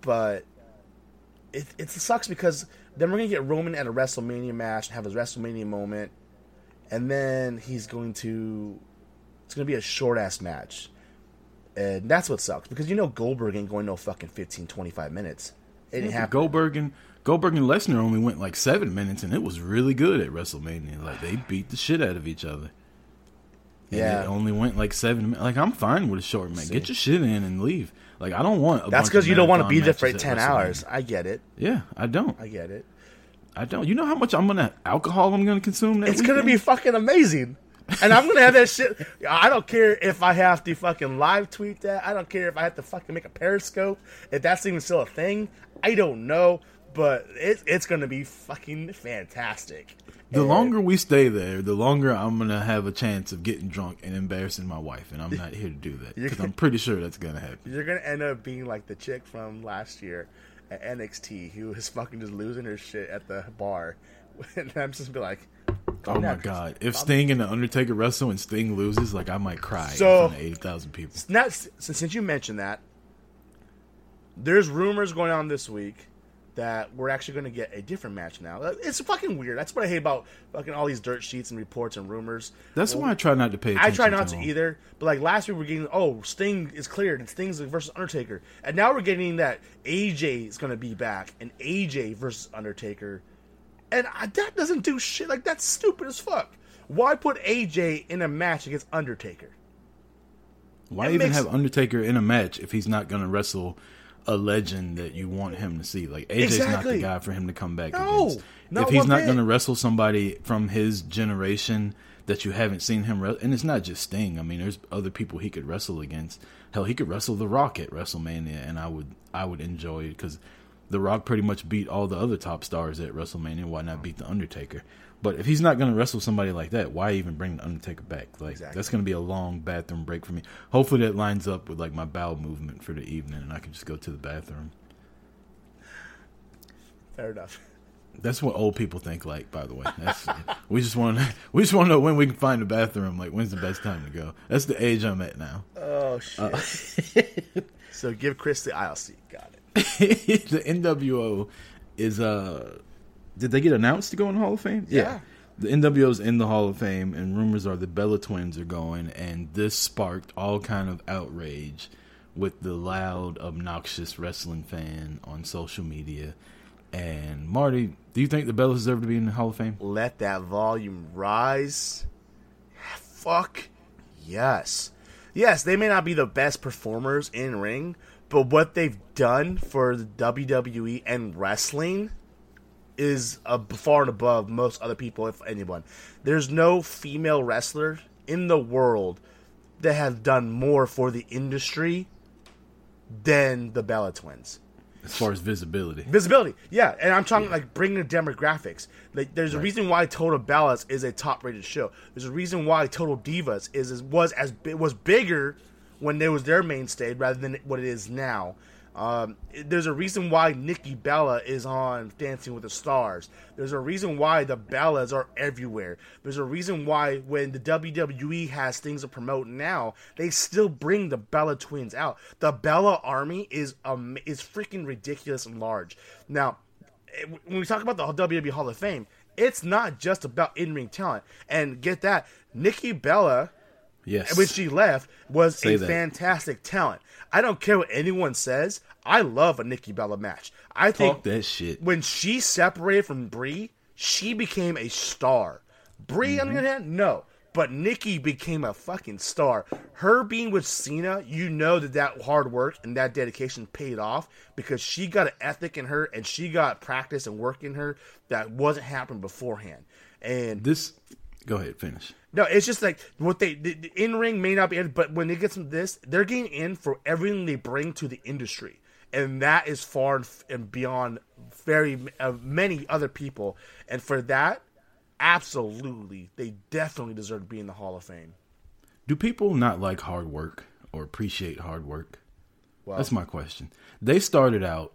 but it it sucks because then we're going to get Roman at a WrestleMania match and have his WrestleMania moment, and then he's going to, it's going to be a short-ass match. And that's what sucks, because you know Goldberg ain't going no fucking fifteen, twenty-five minutes. It didn't happen. Goldberg and... Goldberg and Lesnar only went like seven minutes, and it was really good at WrestleMania. Like, they beat the shit out of each other. And yeah. It only went like seven minutes. Like, I'm fine with a short match. Get your shit in and leave. Like, I don't want a That's because you don't want to be there for ten hours. I get it. Yeah, I don't. I get it. I don't. You know how much I'm gonna alcohol I'm going to consume that It's going to be fucking amazing. And I'm going to have that shit. I don't care if I have to fucking live tweet that. I don't care if I have to fucking make a Periscope. If that's even still a thing, I don't know. But it, it's going to be fucking fantastic. The and longer we stay there, the longer I'm going to have a chance of getting drunk and embarrassing my wife. And I'm not here to do that because I'm pretty sure that's going to happen. You're going to end up being like the chick from last year at N X T who was fucking just losing her shit at the bar. And I'm just going to be like, oh my God. If Sting and The Undertaker wrestle and Sting loses, like, I might cry so, in front of eighty thousand people. Not, since you mentioned that, there's rumors going on this week that we're actually going to get a different match now. It's fucking weird. That's what I hate about fucking all these dirt sheets and reports and rumors. That's well, why I try not to pay attention. I try not to, to either. But like last week, we're getting, oh, Sting is cleared. And Sting's versus Undertaker. And now we're getting that A J is going to be back. And A J versus Undertaker. And I, that doesn't do shit. Like, that's stupid as fuck. Why put A J in a match against Undertaker? Why it even makes... have Undertaker in a match if he's not going to wrestle a legend that you want him to see? Like, A J's exactly. Not the guy for him to come back no, against. If he's not going to wrestle somebody from his generation that you haven't seen him wrestle, and it's not just Sting. I mean, there's other people he could wrestle against. Hell, he could wrestle The Rock at WrestleMania, and I would I would enjoy it because The Rock pretty much beat all the other top stars at WrestleMania. Why not beat The Undertaker? But if he's not going to wrestle somebody like that, why even bring The Undertaker back? Like, exactly. That's going to be a long bathroom break for me. Hopefully that lines up with, like, my bowel movement for the evening, and I can just go to the bathroom. Fair enough. That's what old people think, like, by the way. That's, we just want to we just want to know when we can find a bathroom. Like, when's the best time to go? That's the age I'm at now. Oh, shit. Uh, so give Chris the aisle seat. Got it. The N W O is... uh. Did they get announced to go in the Hall of Fame? Yeah. yeah. The N W O's in the Hall of Fame, and rumors are the Bella Twins are going, and this sparked all kind of outrage with the loud, obnoxious wrestling fan on social media. And, Marty, do you think the Bellas deserve to be in the Hall of Fame? Let that volume rise. Fuck yes. Yes, they may not be the best performers in ring, but what they've done for the W W E and wrestling is uh, far and above most other people, if anyone. There's no female wrestler in the world that have done more for the industry than the Bella Twins. As far as visibility. Visibility, yeah. And I'm talking, yeah. like, bringing the demographics. Like, there's right. a reason why Total Bellas is a top-rated show. There's a reason why Total Divas is, is was as was bigger when it was their mainstay rather than what it is now. Um, there's a reason why Nikki Bella is on Dancing with the Stars. There's a reason why the Bellas are everywhere. There's a reason why when the W W E has things to promote now, they still bring the Bella Twins out. The Bella Army is um is freaking ridiculous and large. Now, when we talk about the W W E Hall of Fame, it's not just about in-ring talent. And get that, Nikki Bella... Yes. When she left, was Say a that. fantastic talent. I don't care what anyone says. I love a Nikki Bella match. I Talk think that shit. When she separated from Brie, she became a star. Brie, mm-hmm. on the other hand, no. But Nikki became a fucking star. Her being with Cena, you know that that hard work and that dedication paid off because she got an ethic in her and she got practice and work in her that wasn't happening beforehand. And this... Go ahead, finish. No, it's just like what they the, the in ring may not be, but when they get some of this, they're getting in for everything they bring to the industry, and that is far and beyond very uh, many other people. And for that, absolutely, they definitely deserve to be in the Hall of Fame. Do people not like hard work or appreciate hard work? Well, that's my question. They started out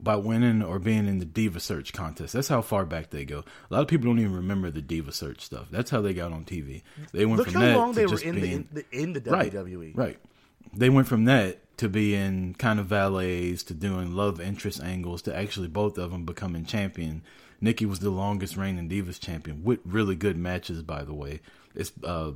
by winning or being in the Diva Search contest. That's how far back they go. A lot of people don't even remember the Diva Search stuff. That's how they got on T V. They went Look from that long to they just were in being... the, in the W W E. Right, right. They went from that to being kind of valets, to doing love interest angles, to actually both of them becoming champion. Nikki was the longest reigning Divas champion with really good matches, by the way. It's, uh,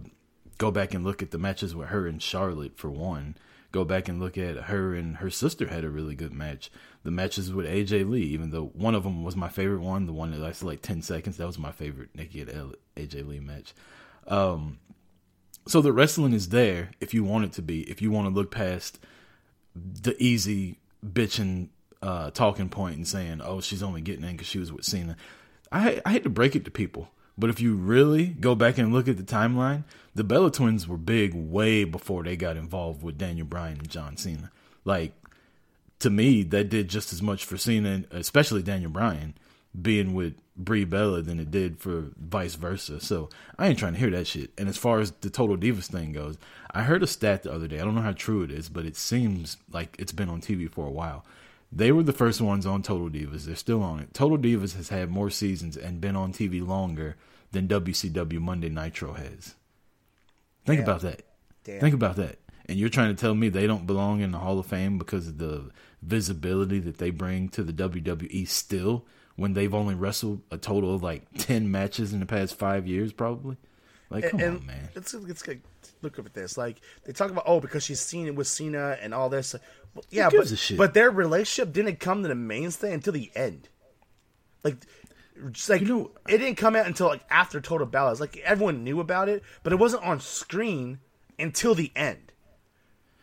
go back and look at the matches with her and Charlotte, for one. Go back and look at her and her sister had a really good match. The matches with A J Lee, even though one of them was my favorite one, the one that lasted like ten seconds, that was my favorite Nikki and A J Lee match. Um, so the wrestling is there if you want it to be, if you want to look past the easy bitching uh, talking point and saying, oh, she's only getting in because she was with Cena. I, I hate to break it to people, but if you really go back and look at the timeline, the Bella Twins were big way before they got involved with Daniel Bryan and John Cena. Like, to me, that did just as much for Cena, especially Daniel Bryan, being with Brie Bella than it did for vice versa. So I ain't trying to hear that shit. And as far as the Total Divas thing goes, I heard a stat the other day. I don't know how true it is, but it seems like it's been on T V for a while. They were the first ones on Total Divas. They're still on it. Total Divas has had more seasons and been on T V longer than W C W Monday Nitro has. Think Damn. about that. Damn. Think about that. And you're trying to tell me they don't belong in the Hall of Fame because of the visibility that they bring to the W W E still when they've only wrestled a total of like ten matches in the past five years probably? Like, come and, and on, man. Let's, let's look at this. Like, they talk about, oh, because she's seen it with Cena and all this. Well, yeah, but, but their relationship didn't come to the mainstay until the end. Like, just like you know, it didn't come out until like after Total Bellas. Like, everyone knew about it, but it wasn't on screen until the end.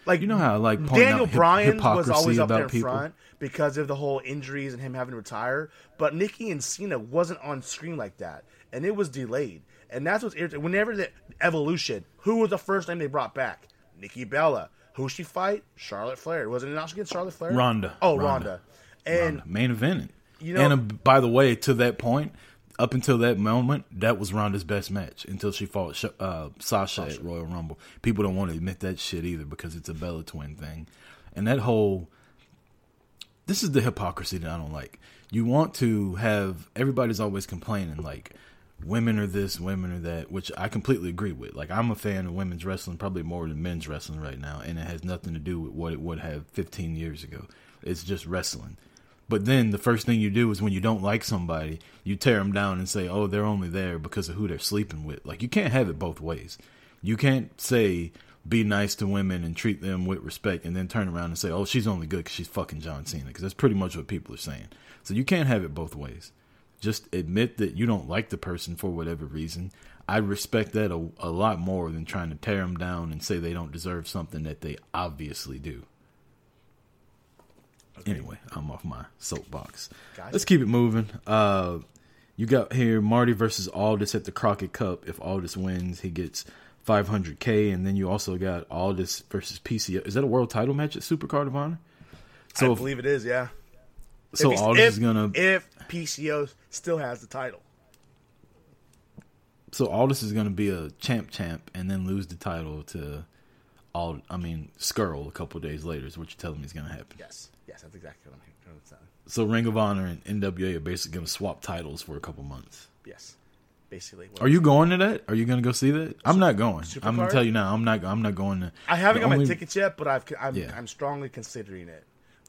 Like, you know how I like Daniel Bryan was always up there in front because of the whole injuries and him having to retire, but Nikki and Cena wasn't on screen like that, and it was delayed. And that's what's irritating. Whenever the Evolution, who was the first name they brought back? Nikki Bella. Who she fight? Charlotte Flair. Was it announced against Charlotte Flair? Ronda. Oh, Ronda. Ronda. and main event. You know, and uh, by the way, to that point, up until that moment, that was Ronda's best match until she fought uh, Sasha, Sasha at Royal Rumble. People don't want to admit that shit either because it's a Bella Twin thing. And that whole, this is the hypocrisy that I don't like. You want to have, everybody's always complaining like women are this, women are that, which I completely agree with. Like, I'm a fan of women's wrestling probably more than men's wrestling right now, and it has nothing to do with what it would have fifteen years ago. It's just wrestling. But then the first thing you do is when you don't like somebody, you tear them down and say, oh, they're only there because of who they're sleeping with. Like, you can't have it both ways. You can't say, be nice to women and treat them with respect and then turn around and say, oh, she's only good because she's fucking John Cena. Because that's pretty much what people are saying. So you can't have it both ways. Just admit that you don't like the person for whatever reason. I respect that a, a lot more than trying to tear them down and say they don't deserve something that they obviously do. Anyway, I'm off my soapbox. Gotcha. Let's keep it moving. Uh, you got here Marty versus Aldis at the Crockett Cup. If Aldis wins, he gets five hundred K. And then you also got Aldis versus P C O. Is that a world title match at Supercard of Honor? So I if, believe it is, yeah. So if Aldis if, is going to... If P C O still has the title. So Aldis is going to be a champ champ and then lose the title to... All, I mean, Skrull a couple days later is what you're telling me is going to happen. Yes, yes, that's exactly what I'm saying. So Ring of Honor and N W A are basically going to swap titles for a couple months. Yes, basically. Are you going to that? Are you going to go see that? I'm not going. Supercard? I'm going to tell you now. I'm not. I'm not going to. I haven't got only, my tickets yet, but I've. I'm, yeah. I'm strongly considering it.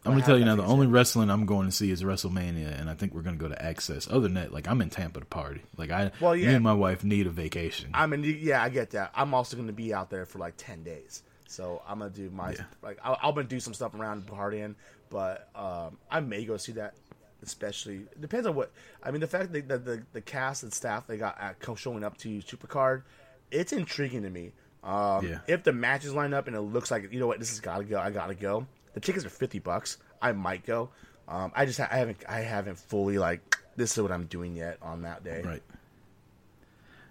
I'm going to tell you now. The only yet. wrestling I'm going to see is WrestleMania, and I think we're going to go to Access. Other than that, like I'm in Tampa to party. Like I, well, yeah. Me and my wife need a vacation. I mean, yeah, I get that. I'm also going to be out there for like ten days. So I'm gonna do my yeah. like I'll, I'm gonna do some stuff around partying, but um, I may go see that. Especially depends on what I mean. The fact that the, the the cast and staff they got at, showing up to Supercard, it's intriguing to me. Um, yeah. If the matches line up and it looks like you know what this has gotta go, I gotta go. The tickets are fifty bucks. I might go. Um, I just I haven't I haven't fully like this is what I'm doing yet on that day. Right.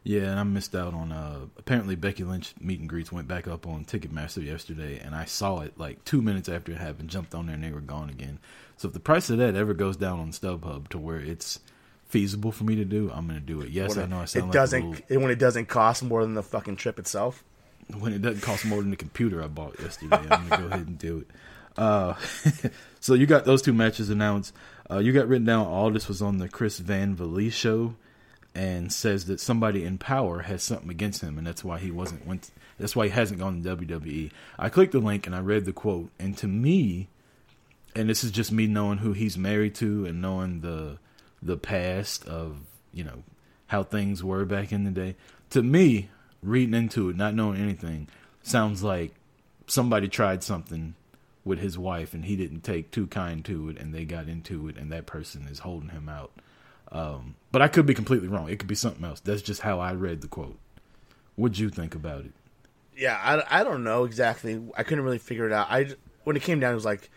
Yeah, and I missed out on, uh, apparently Becky Lynch meet and greets went back up on Ticketmaster yesterday, and I saw it like two minutes after it happened, jumped on there, and they were gone again. So if the price of that ever goes down on StubHub to where it's feasible for me to do, I'm going to do it. Yes, when I know I sound it like doesn't, a little... It, when it doesn't cost more than the fucking trip itself? When it doesn't cost more than the computer I bought yesterday, I'm going to go ahead and do it. Uh, so you got those two matches announced. Uh, you got written down, all this was on the Chris Van Vliet show. And says that somebody in power has something against him, and that's why he wasn't went. To, that's why he hasn't gone to W W E. I clicked the link and I read the quote, and to me, and this is just me knowing who he's married to and knowing the the past of you know how things were back in the day. To me, reading into it, not knowing anything, sounds like somebody tried something with his wife, and he didn't take too kind to it, and they got into it, and that person is holding him out. Um, but I could be completely wrong. It could be something else. That's just how I read the quote. What'd you think about it? Yeah, I, I don't know exactly. I couldn't really figure it out. I, when it came down, it was like,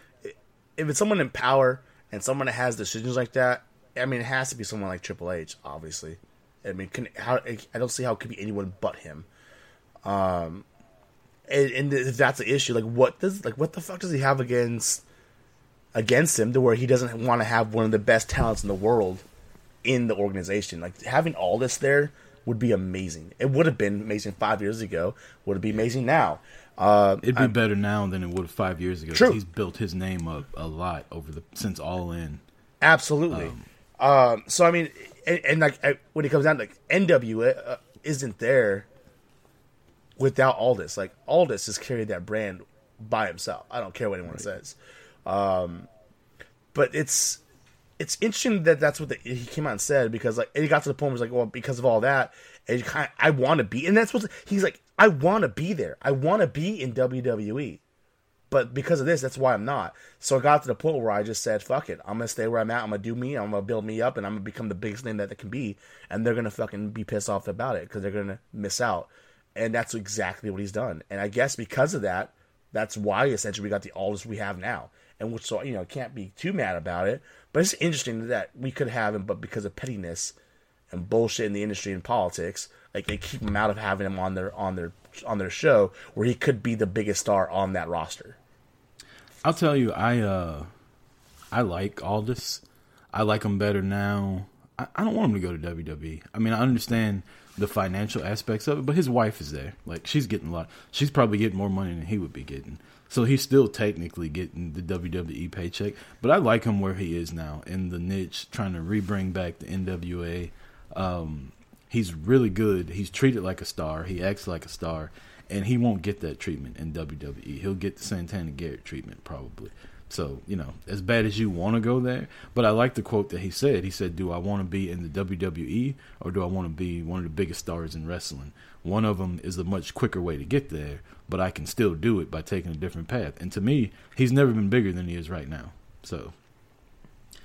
if it's someone in power and someone that has decisions like that, I mean, it has to be someone like Triple H, obviously. I mean, can, how, I don't see how it could be anyone but him. Um, and, and if that's the issue, like what does, like what the fuck does he have against against him to where he doesn't want to have one of the best talents in the world in the organization? Like having all this there would be amazing. It would have been amazing five years ago. Would it be amazing now? Uh, It'd be I'm, better now than it would have five years ago. True. He's built his name up a lot over the since All In. Absolutely. Um, um, so I mean, and, and like I, when it comes down to like N W A uh, isn't there without Aldis. Like Aldis has carried that brand by himself. I don't care what anyone right. says. Um, but it's. It's interesting that that's what the, he came out and said because like it got to the point where it was like, well, because of all that, and kind of, I want to be, and that's what he's like. I want to be there. I want to be in W W E, but because of this, that's why I'm not. So it got to the point where I just said, "Fuck it, I'm gonna stay where I'm at. I'm gonna do me. I'm gonna build me up, and I'm gonna become the biggest name that it can be." And they're gonna fucking be pissed off about it because they're gonna miss out. And that's exactly what he's done. And I guess because of that, that's why essentially we got the Aldis we have now. And which, so, you know, can't be too mad about it. But it's interesting that we could have him, but because of pettiness and bullshit in the industry and politics, like they keep him out of having him on their on their on their show, where he could be the biggest star on that roster. I'll tell you, I uh, I like Aldis. I like him better now. I, I don't want him to go to W W E. I mean, I understand the financial aspects of it, but his wife is there. Like, she's getting a lot. She's probably getting more money than he would be getting. So he's still technically getting the W W E paycheck. But I like him where he is now in the niche, trying to re-bring back the N W A. Um, he's really good. He's treated like a star. He acts like a star. And he won't get that treatment in W W E. He'll get the Santana Garrett treatment probably. So, you know, as bad as you want to go there. But I like the quote that he said. He said, do I want to be in the W W E or do I want to be one of the biggest stars in wrestling? One of them is a much quicker way to get there, but I can still do it by taking a different path. And to me, he's never been bigger than he is right now. So,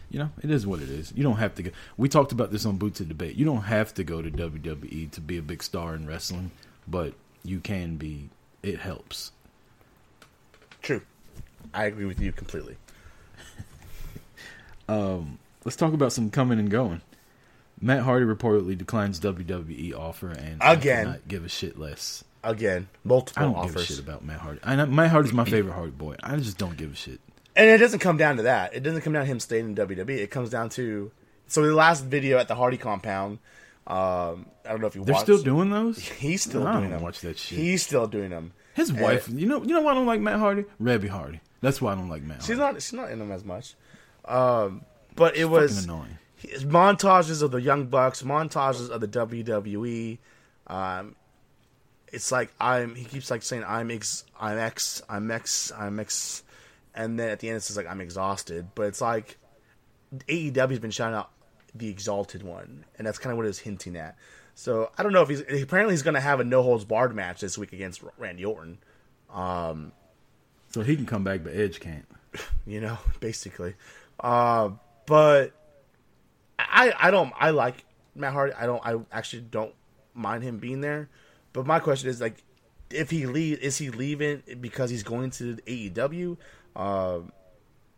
you know, it is what it is. You don't have to go. We talked about this on Boots to the Face. You don't have to go to W W E to be a big star in wrestling, but you can be. It helps. True. I agree with you completely. um, let's talk about some coming and going. Matt Hardy reportedly declines W W E offer and again, I cannot give a shit less. Again, multiple offers. I don't offers. give a shit about Matt Hardy. I know, Matt Hardy's my favorite Hardy boy. I just don't give a shit. And it doesn't come down to that. It doesn't come down to him staying in W W E. It comes down to so the last video at the Hardy compound. Um, I don't know if you. They're watched. Still doing those. He's still no, doing I don't them. Watch that shit. He's still doing them. His and wife, you know, you know why I don't like Matt Hardy? Rebby Hardy. That's why I don't like Matt. She's Hardy. not. She's not in them as much. Um, but it's it was annoying. His montages of the Young Bucks, montages of the W W E. Um, it's like I'm. He keeps like saying I'm ex, I'm ex, I'm ex, I'm ex, and then at the end it's just like I'm exhausted. But it's like A E W's been shouting out the Exalted One, and that's kind of what it was hinting at. So I don't know if he's apparently he's going to have a no holds barred match this week against Randy Orton. Um, so he can come back, but Edge can't. You know, basically. Uh, but I I don't I like Matt Hardy. I don't I actually don't mind him being there. But my question is like, if he leave, is he leaving because he's going to A E W? Uh,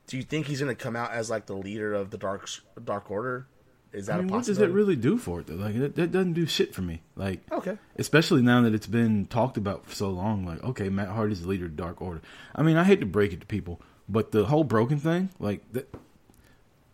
do you think he's going to come out as like the leader of the Dark Dark Order? Is that I mean, a what does that really do for it, though? Like, that, that doesn't do shit for me. Like, okay. Especially now that it's been talked about for so long. Like, okay, Matt Hardy's the leader of Dark Order. I mean, I hate to break it to people, but the whole broken thing, like, that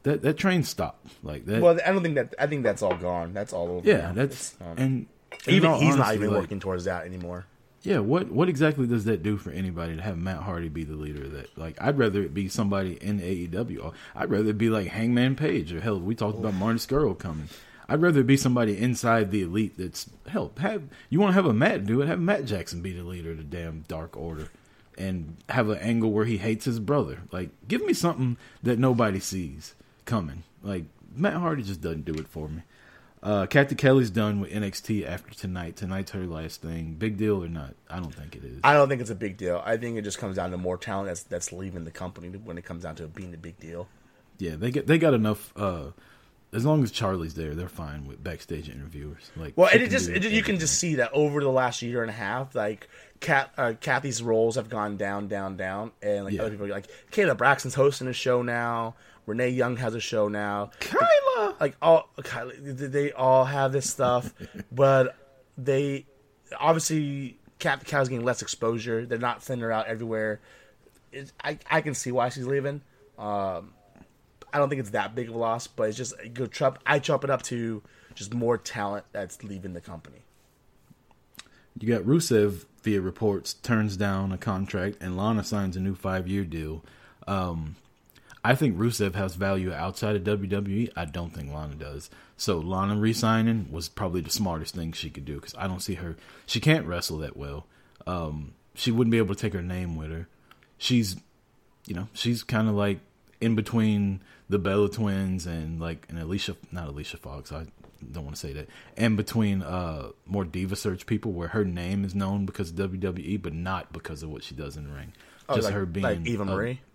that, that train stopped. Like that. Well, I don't think that, I think that's all gone. That's all over. Yeah, now. that's, um, and even he's honestly, not even like, working towards that anymore. Yeah, what, what exactly does that do for anybody to have Matt Hardy be the leader of that? Like, I'd rather it be somebody in A E W. I'd rather it be like Hangman Page or, hell, we talked oh. about Martin Scurll coming. I'd rather it be somebody inside the Elite that's, hell, have, you want to have a Matt do it, have Matt Jackson be the leader of the damn Dark Order and have an angle where he hates his brother. Like, give me something that nobody sees coming. Like, Matt Hardy just doesn't do it for me. Uh, Kathy Kelly's done with N X T after tonight. Tonight's her last thing. Big deal or not? I don't think it is. I don't think it's a big deal. I think it just comes down to more talent that's that's leaving the company when it comes down to it being a big deal. Yeah, they get they got enough. Uh, as long as Charlie's there, they're fine with backstage interviewers. Like, well, and it just it, you can just see that over the last year and a half, like Kat, uh, Kathy's roles have gone down, down, down, and like yeah. other people, like Kayla Braxton's hosting a show now. Renee Young has a show now. Kyla, like all, they all have this stuff, but they obviously Kat Cow's getting less exposure. They're not sending her out everywhere. It, I I can see why she's leaving. Um, I don't think it's that big of a loss, but it's just go chop. I chop it up to just more talent that's leaving the company. You got Rusev via reports turns down a contract, and Lana signs a new five year deal. Um, I think Rusev has value outside of W W E. I don't think Lana does. So Lana re-signing was probably the smartest thing she could do because I don't see her. She can't wrestle that well. Um, she wouldn't be able to take her name with her. She's, you know, she's kind of like in between the Bella Twins and like an Alicia, not Alicia Fox. I don't want to say that. And between uh, more diva search people where her name is known because of W W E, but not because of what she does in the ring. Oh, Just like, her being like Eva Marie. Uh,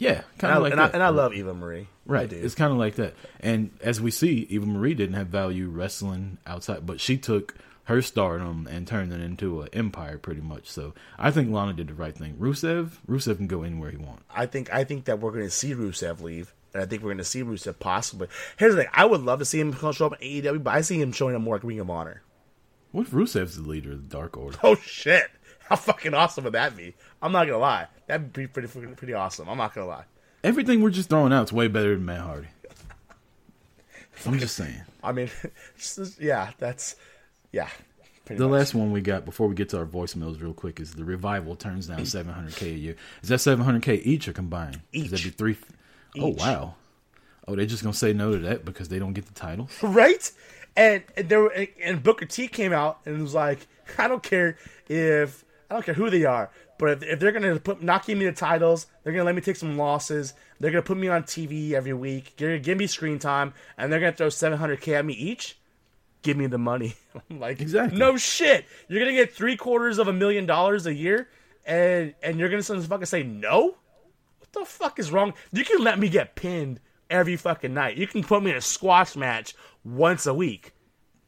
Yeah, kind of like and that. I, and I love Eva Marie. Right, I do. It's kind of like that. And as we see, Eva Marie didn't have value wrestling outside, but she took her stardom and turned it into an empire pretty much. So I think Lana did the right thing. Rusev, Rusev can go anywhere he wants. I think I think that we're going to see Rusev leave, and I think we're going to see Rusev possibly. Here's the thing. I would love to see him show up in A E W, but I see him showing up more at Ring of Honor. What if Rusev's the leader of the Dark Order? Oh, shit. How fucking awesome would that be? I'm not going to lie. That'd be pretty pretty awesome. I'm not going to lie. everything we're just throwing out is way better than Matt Hardy. I'm just saying. I mean, is, yeah, that's, yeah. The much. Last one we got before we get to our voicemails real quick is the Revival turns down seven hundred K a year. Is that seven hundred K each or combined? Each. That'd be three. Each. Oh, wow. Oh, they're just going to say no to that because they don't get the titles? Right? And and, there, and Booker T came out and was like, I don't care if, I don't care who they are, but if, if they're going to put not give me the titles, they're going to let me take some losses, they're going to put me on T V every week, they're going to give me screen time, and they're going to throw seven hundred K at me each? Give me the money. I'm like, exactly. No shit. You're going to get three quarters of a million dollars a year, and, and you're going to fucking say no? What the fuck is wrong? You can let me get pinned every fucking night. You can put me in a squash match once a week.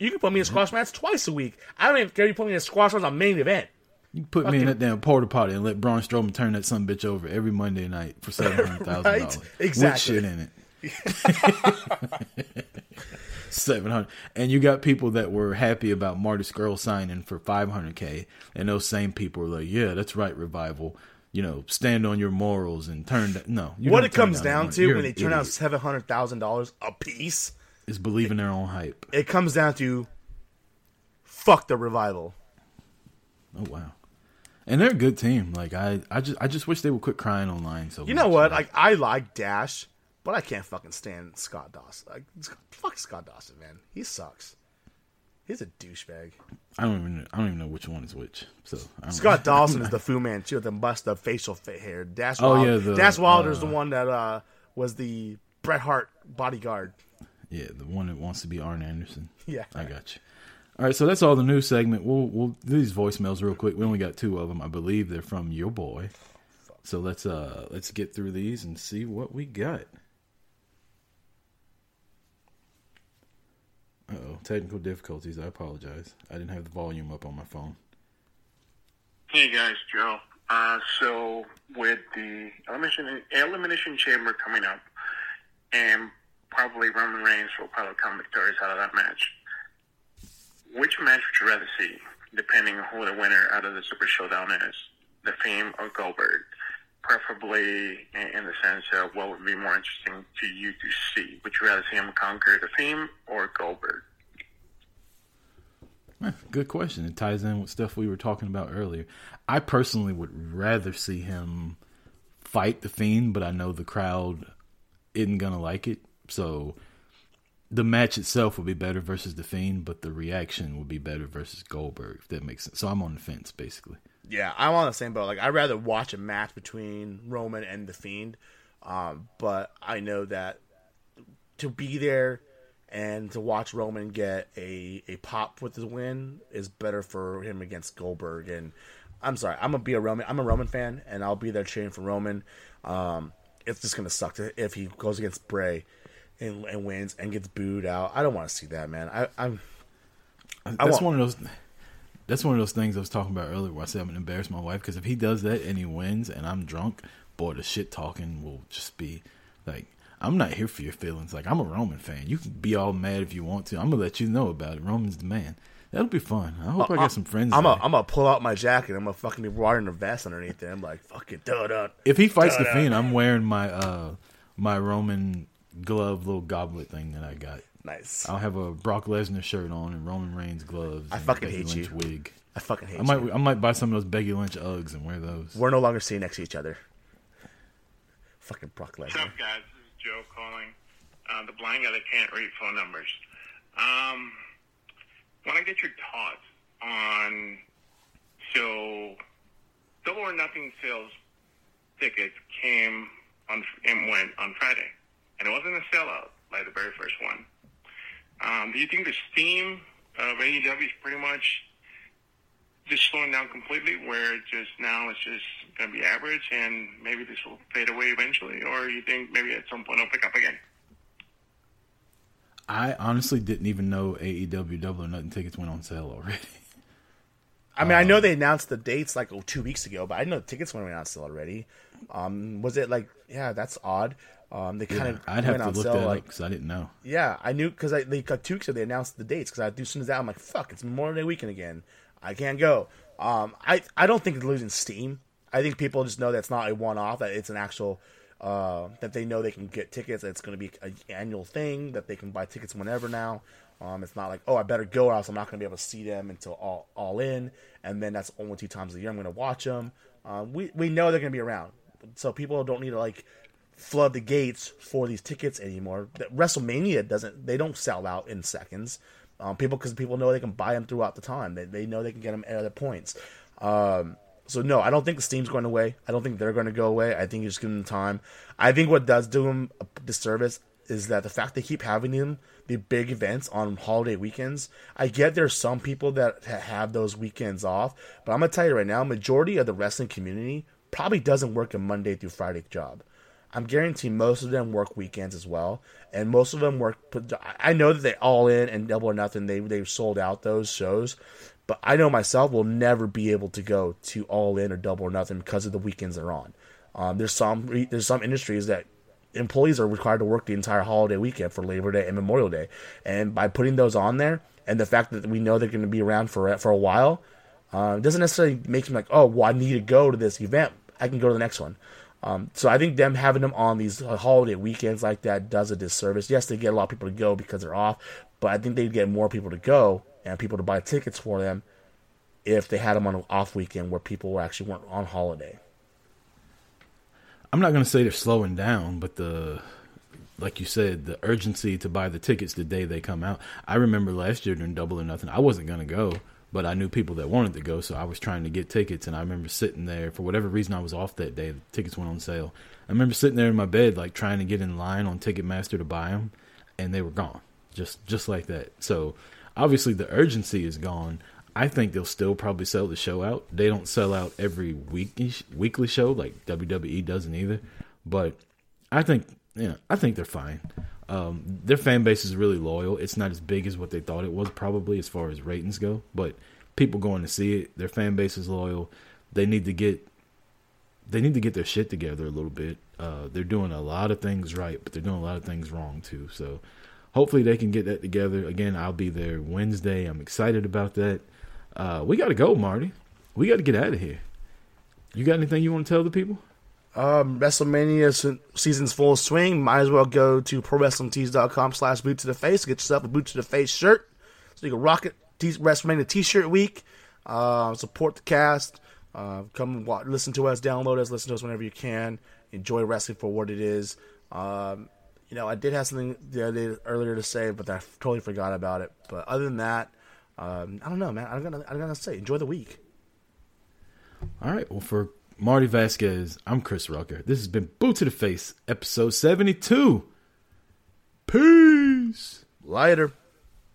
You can put me in a squash mm-hmm. match twice a week. I don't even care if you put me in a squash on a main event. You put fucking me in that damn porta potty and let Braun Strowman turn that son bitch over every Monday night for seven hundred thousand dollars. Right? Exactly. With shit in it. seven hundred. And you got people that were happy about Marty Scurll signing for five hundred K. And those same people were like, yeah, that's right, Revival. You know, stand on your morals and turn down. No. What it comes down, down to You're when they turn idiot. out seven hundred thousand dollars a piece is believing their own hype. It comes down to fuck the Revival. Oh, wow. And they're a good team. Like I, I just I just wish they would quit crying online. So you know much. what? Like I like Dash, but I can't fucking stand Scott Dawson. Like fuck Scott Dawson, man. He sucks. He's a douchebag. I don't even I don't even know which one is which. So I don't Scott know. Dawson is the Fu Manchu with the bust of facial hair. Dash oh, Wilder. Yeah, the, Dash Wilder's uh, the one that uh, was the Bret Hart bodyguard. Yeah, the one that wants to be Arn Anderson. Yeah, I got you. All right, so that's all the news segment. We'll we'll do these voicemails real quick. We only got two of them, I believe. They're from your boy. So let's uh let's get through these and see what we got. Uh oh, technical difficulties. I apologize. I didn't have the volume up on my phone. Hey guys, Joe. Uh, so with the elimination elimination chamber coming up, and probably Roman Reigns will probably come victorious out of that match. Which match would you rather see, depending on who the winner out of the Super Showdown is? The Fiend or Goldberg? Preferably in the sense of what would be more interesting to you to see. Would you rather see him conquer the Fiend or Goldberg? Good question. It ties in with stuff we were talking about earlier. I personally would rather see him fight the Fiend, but I know the crowd isn't going to like it, so... The match itself would be better versus The Fiend, but the reaction would be better versus Goldberg, if that makes sense. So I'm on the fence, basically. Yeah, I'm on the same boat. Like, I'd rather watch a match between Roman and The Fiend, um, but I know that to be there and to watch Roman get a, a pop with the win is better for him against Goldberg. And I'm sorry, I'm gonna be a Roman. I'm a Roman fan, and I'll be there cheering for Roman. Um, it's just gonna suck to, if he goes against Bray. And, and wins and gets booed out. I don't want to see that, man. I, I'm. I that's want... one of those. That's one of those things I was talking about earlier. Where I said I'm gonna embarrass my wife because if he does that and he wins and I'm drunk, boy, the shit talking will just be like, I'm not here for your feelings. Like I'm a Roman fan. You can be all mad if you want to. I'm gonna let you know about it. Roman's the man. That'll be fun. I hope uh, I got I'm, some friends. I'm gonna I'm gonna pull out my jacket. I'm gonna fucking be wearing a vest underneath there. I'm like fucking duh duh. If he fights duh, the Fiend, duh. I'm wearing my uh my Roman glove little goblet thing that I got. Nice. I'll have a Brock Lesnar shirt on and Roman Reigns gloves. I fucking Becky hate Lynch you. Wig. I fucking hate I might, you. I might buy some of those Becky Lynch Uggs and wear those. We're no longer sitting next to each other. Fucking Brock Lesnar. What's up, guys? This is Joe calling. Uh, the blind guy that can't read phone numbers. Um, want to get your thoughts on so Double or Nothing sales tickets came on and went on Friday. And it wasn't a sellout, like the very first one. Um, do you think the steam of A E W is pretty much just slowing down completely, where just now it's just going to be average, and maybe this will fade away eventually? Or you think maybe at some point it'll pick up again? I honestly didn't even know A E W Double or Nothing tickets went on sale already. I mean, um, I know they announced the dates like oh, two weeks ago, but I didn't know the tickets went on sale already. Um, was it like, yeah, that's odd. Um, they kind yeah, of I'd have to look sell, that like, up because I didn't know. Yeah, I knew because I they got two weeks ago they announced the dates because I do as soon as that I'm like fuck it's Memorial Day weekend again I can't go. Um, I I don't think it's losing steam. I think people just know that's not a one off, that it's an actual uh, that they know they can get tickets. It's going to be an annual thing that they can buy tickets whenever now. Um, it's not like, oh, I better go or else I'm not going to be able to see them until all, all in. And then that's only two times a year I'm going to watch them. Um, we, we know they're going to be around. So people don't need to, like, flood the gates for these tickets anymore. WrestleMania doesn't, they don't sell out in seconds. Um, people, because people know they can buy them throughout the time. They they know they can get them at other points. Um, so, no, I don't think the Steam's going away. I don't think they're going to go away. I think you just give them time. I think what does do them a disservice is that the fact they keep having them, the big events on holiday weekends. I get there's some people that have those weekends off, but I'm going to tell you right now, majority of the wrestling community probably doesn't work a Monday through Friday job. I'm guaranteeing most of them work weekends as well, and most of them work. I know that they all in and Double or Nothing. They they've sold out those shows, but I know myself will never be able to go to All In or Double or Nothing because of the weekends they're on. Um, there's some there's some industries that employees are required to work the entire holiday weekend for Labor Day and Memorial Day, and by putting those on there, and the fact that we know they're going to be around for for a while, uh, doesn't necessarily make me like, oh, well, I need to go to this event. I can go to the next one. Um, so I think them having them on these holiday weekends like that does a disservice. Yes, they get a lot of people to go because they're off, but I think they'd get more people to go and people to buy tickets for them if they had them on an off weekend where people actually weren't on holiday. I'm not going to say they're slowing down, but the, like you said, the urgency to buy the tickets the day they come out. I remember last year during Double or Nothing, I wasn't going to go, but I knew people that wanted to go, so I was trying to get tickets, and I remember sitting there. For whatever reason, I was off that day. The tickets went on sale. I remember sitting there in my bed, like, trying to get in line on Ticketmaster to buy them, and they were gone, just just like that. So, obviously, the urgency is gone. I think they'll still probably sell the show out. They don't sell out every weekly, weekly show, like W W E doesn't either. But I think, you know, I think they're fine. Um, their fan base is really loyal. It's not as big as what they thought it was, probably, as far as ratings go. But people going to see it, their fan base is loyal. They need to get, they need to get their shit together a little bit. Uh, they're doing a lot of things right, but they're doing a lot of things wrong too. So hopefully they can get that together. Again, I'll be there Wednesday. I'm excited about that. Uh, we got to go, Marty. We got to get out of here. You got anything you want to tell the people? Um, WrestleMania season's full swing. Might as well go to ProWrestlingTees.com slash Boot to the Face. Get yourself a Boot to the Face shirt so you can rock it. T- WrestleMania T-shirt week. Uh, support the cast. Uh, come watch, listen to us, download us, listen to us whenever you can. Enjoy wrestling for what it is. Um, you know, I did have something the other day earlier to say, but I totally forgot about it. But other than that, um, I don't know, man. I'm gonna, I'm gonna say enjoy the week. All right. Well, for Marty Vasquez, I'm Chris Rucker. This has been Boot to the Face, episode seventy-two. Peace. Later.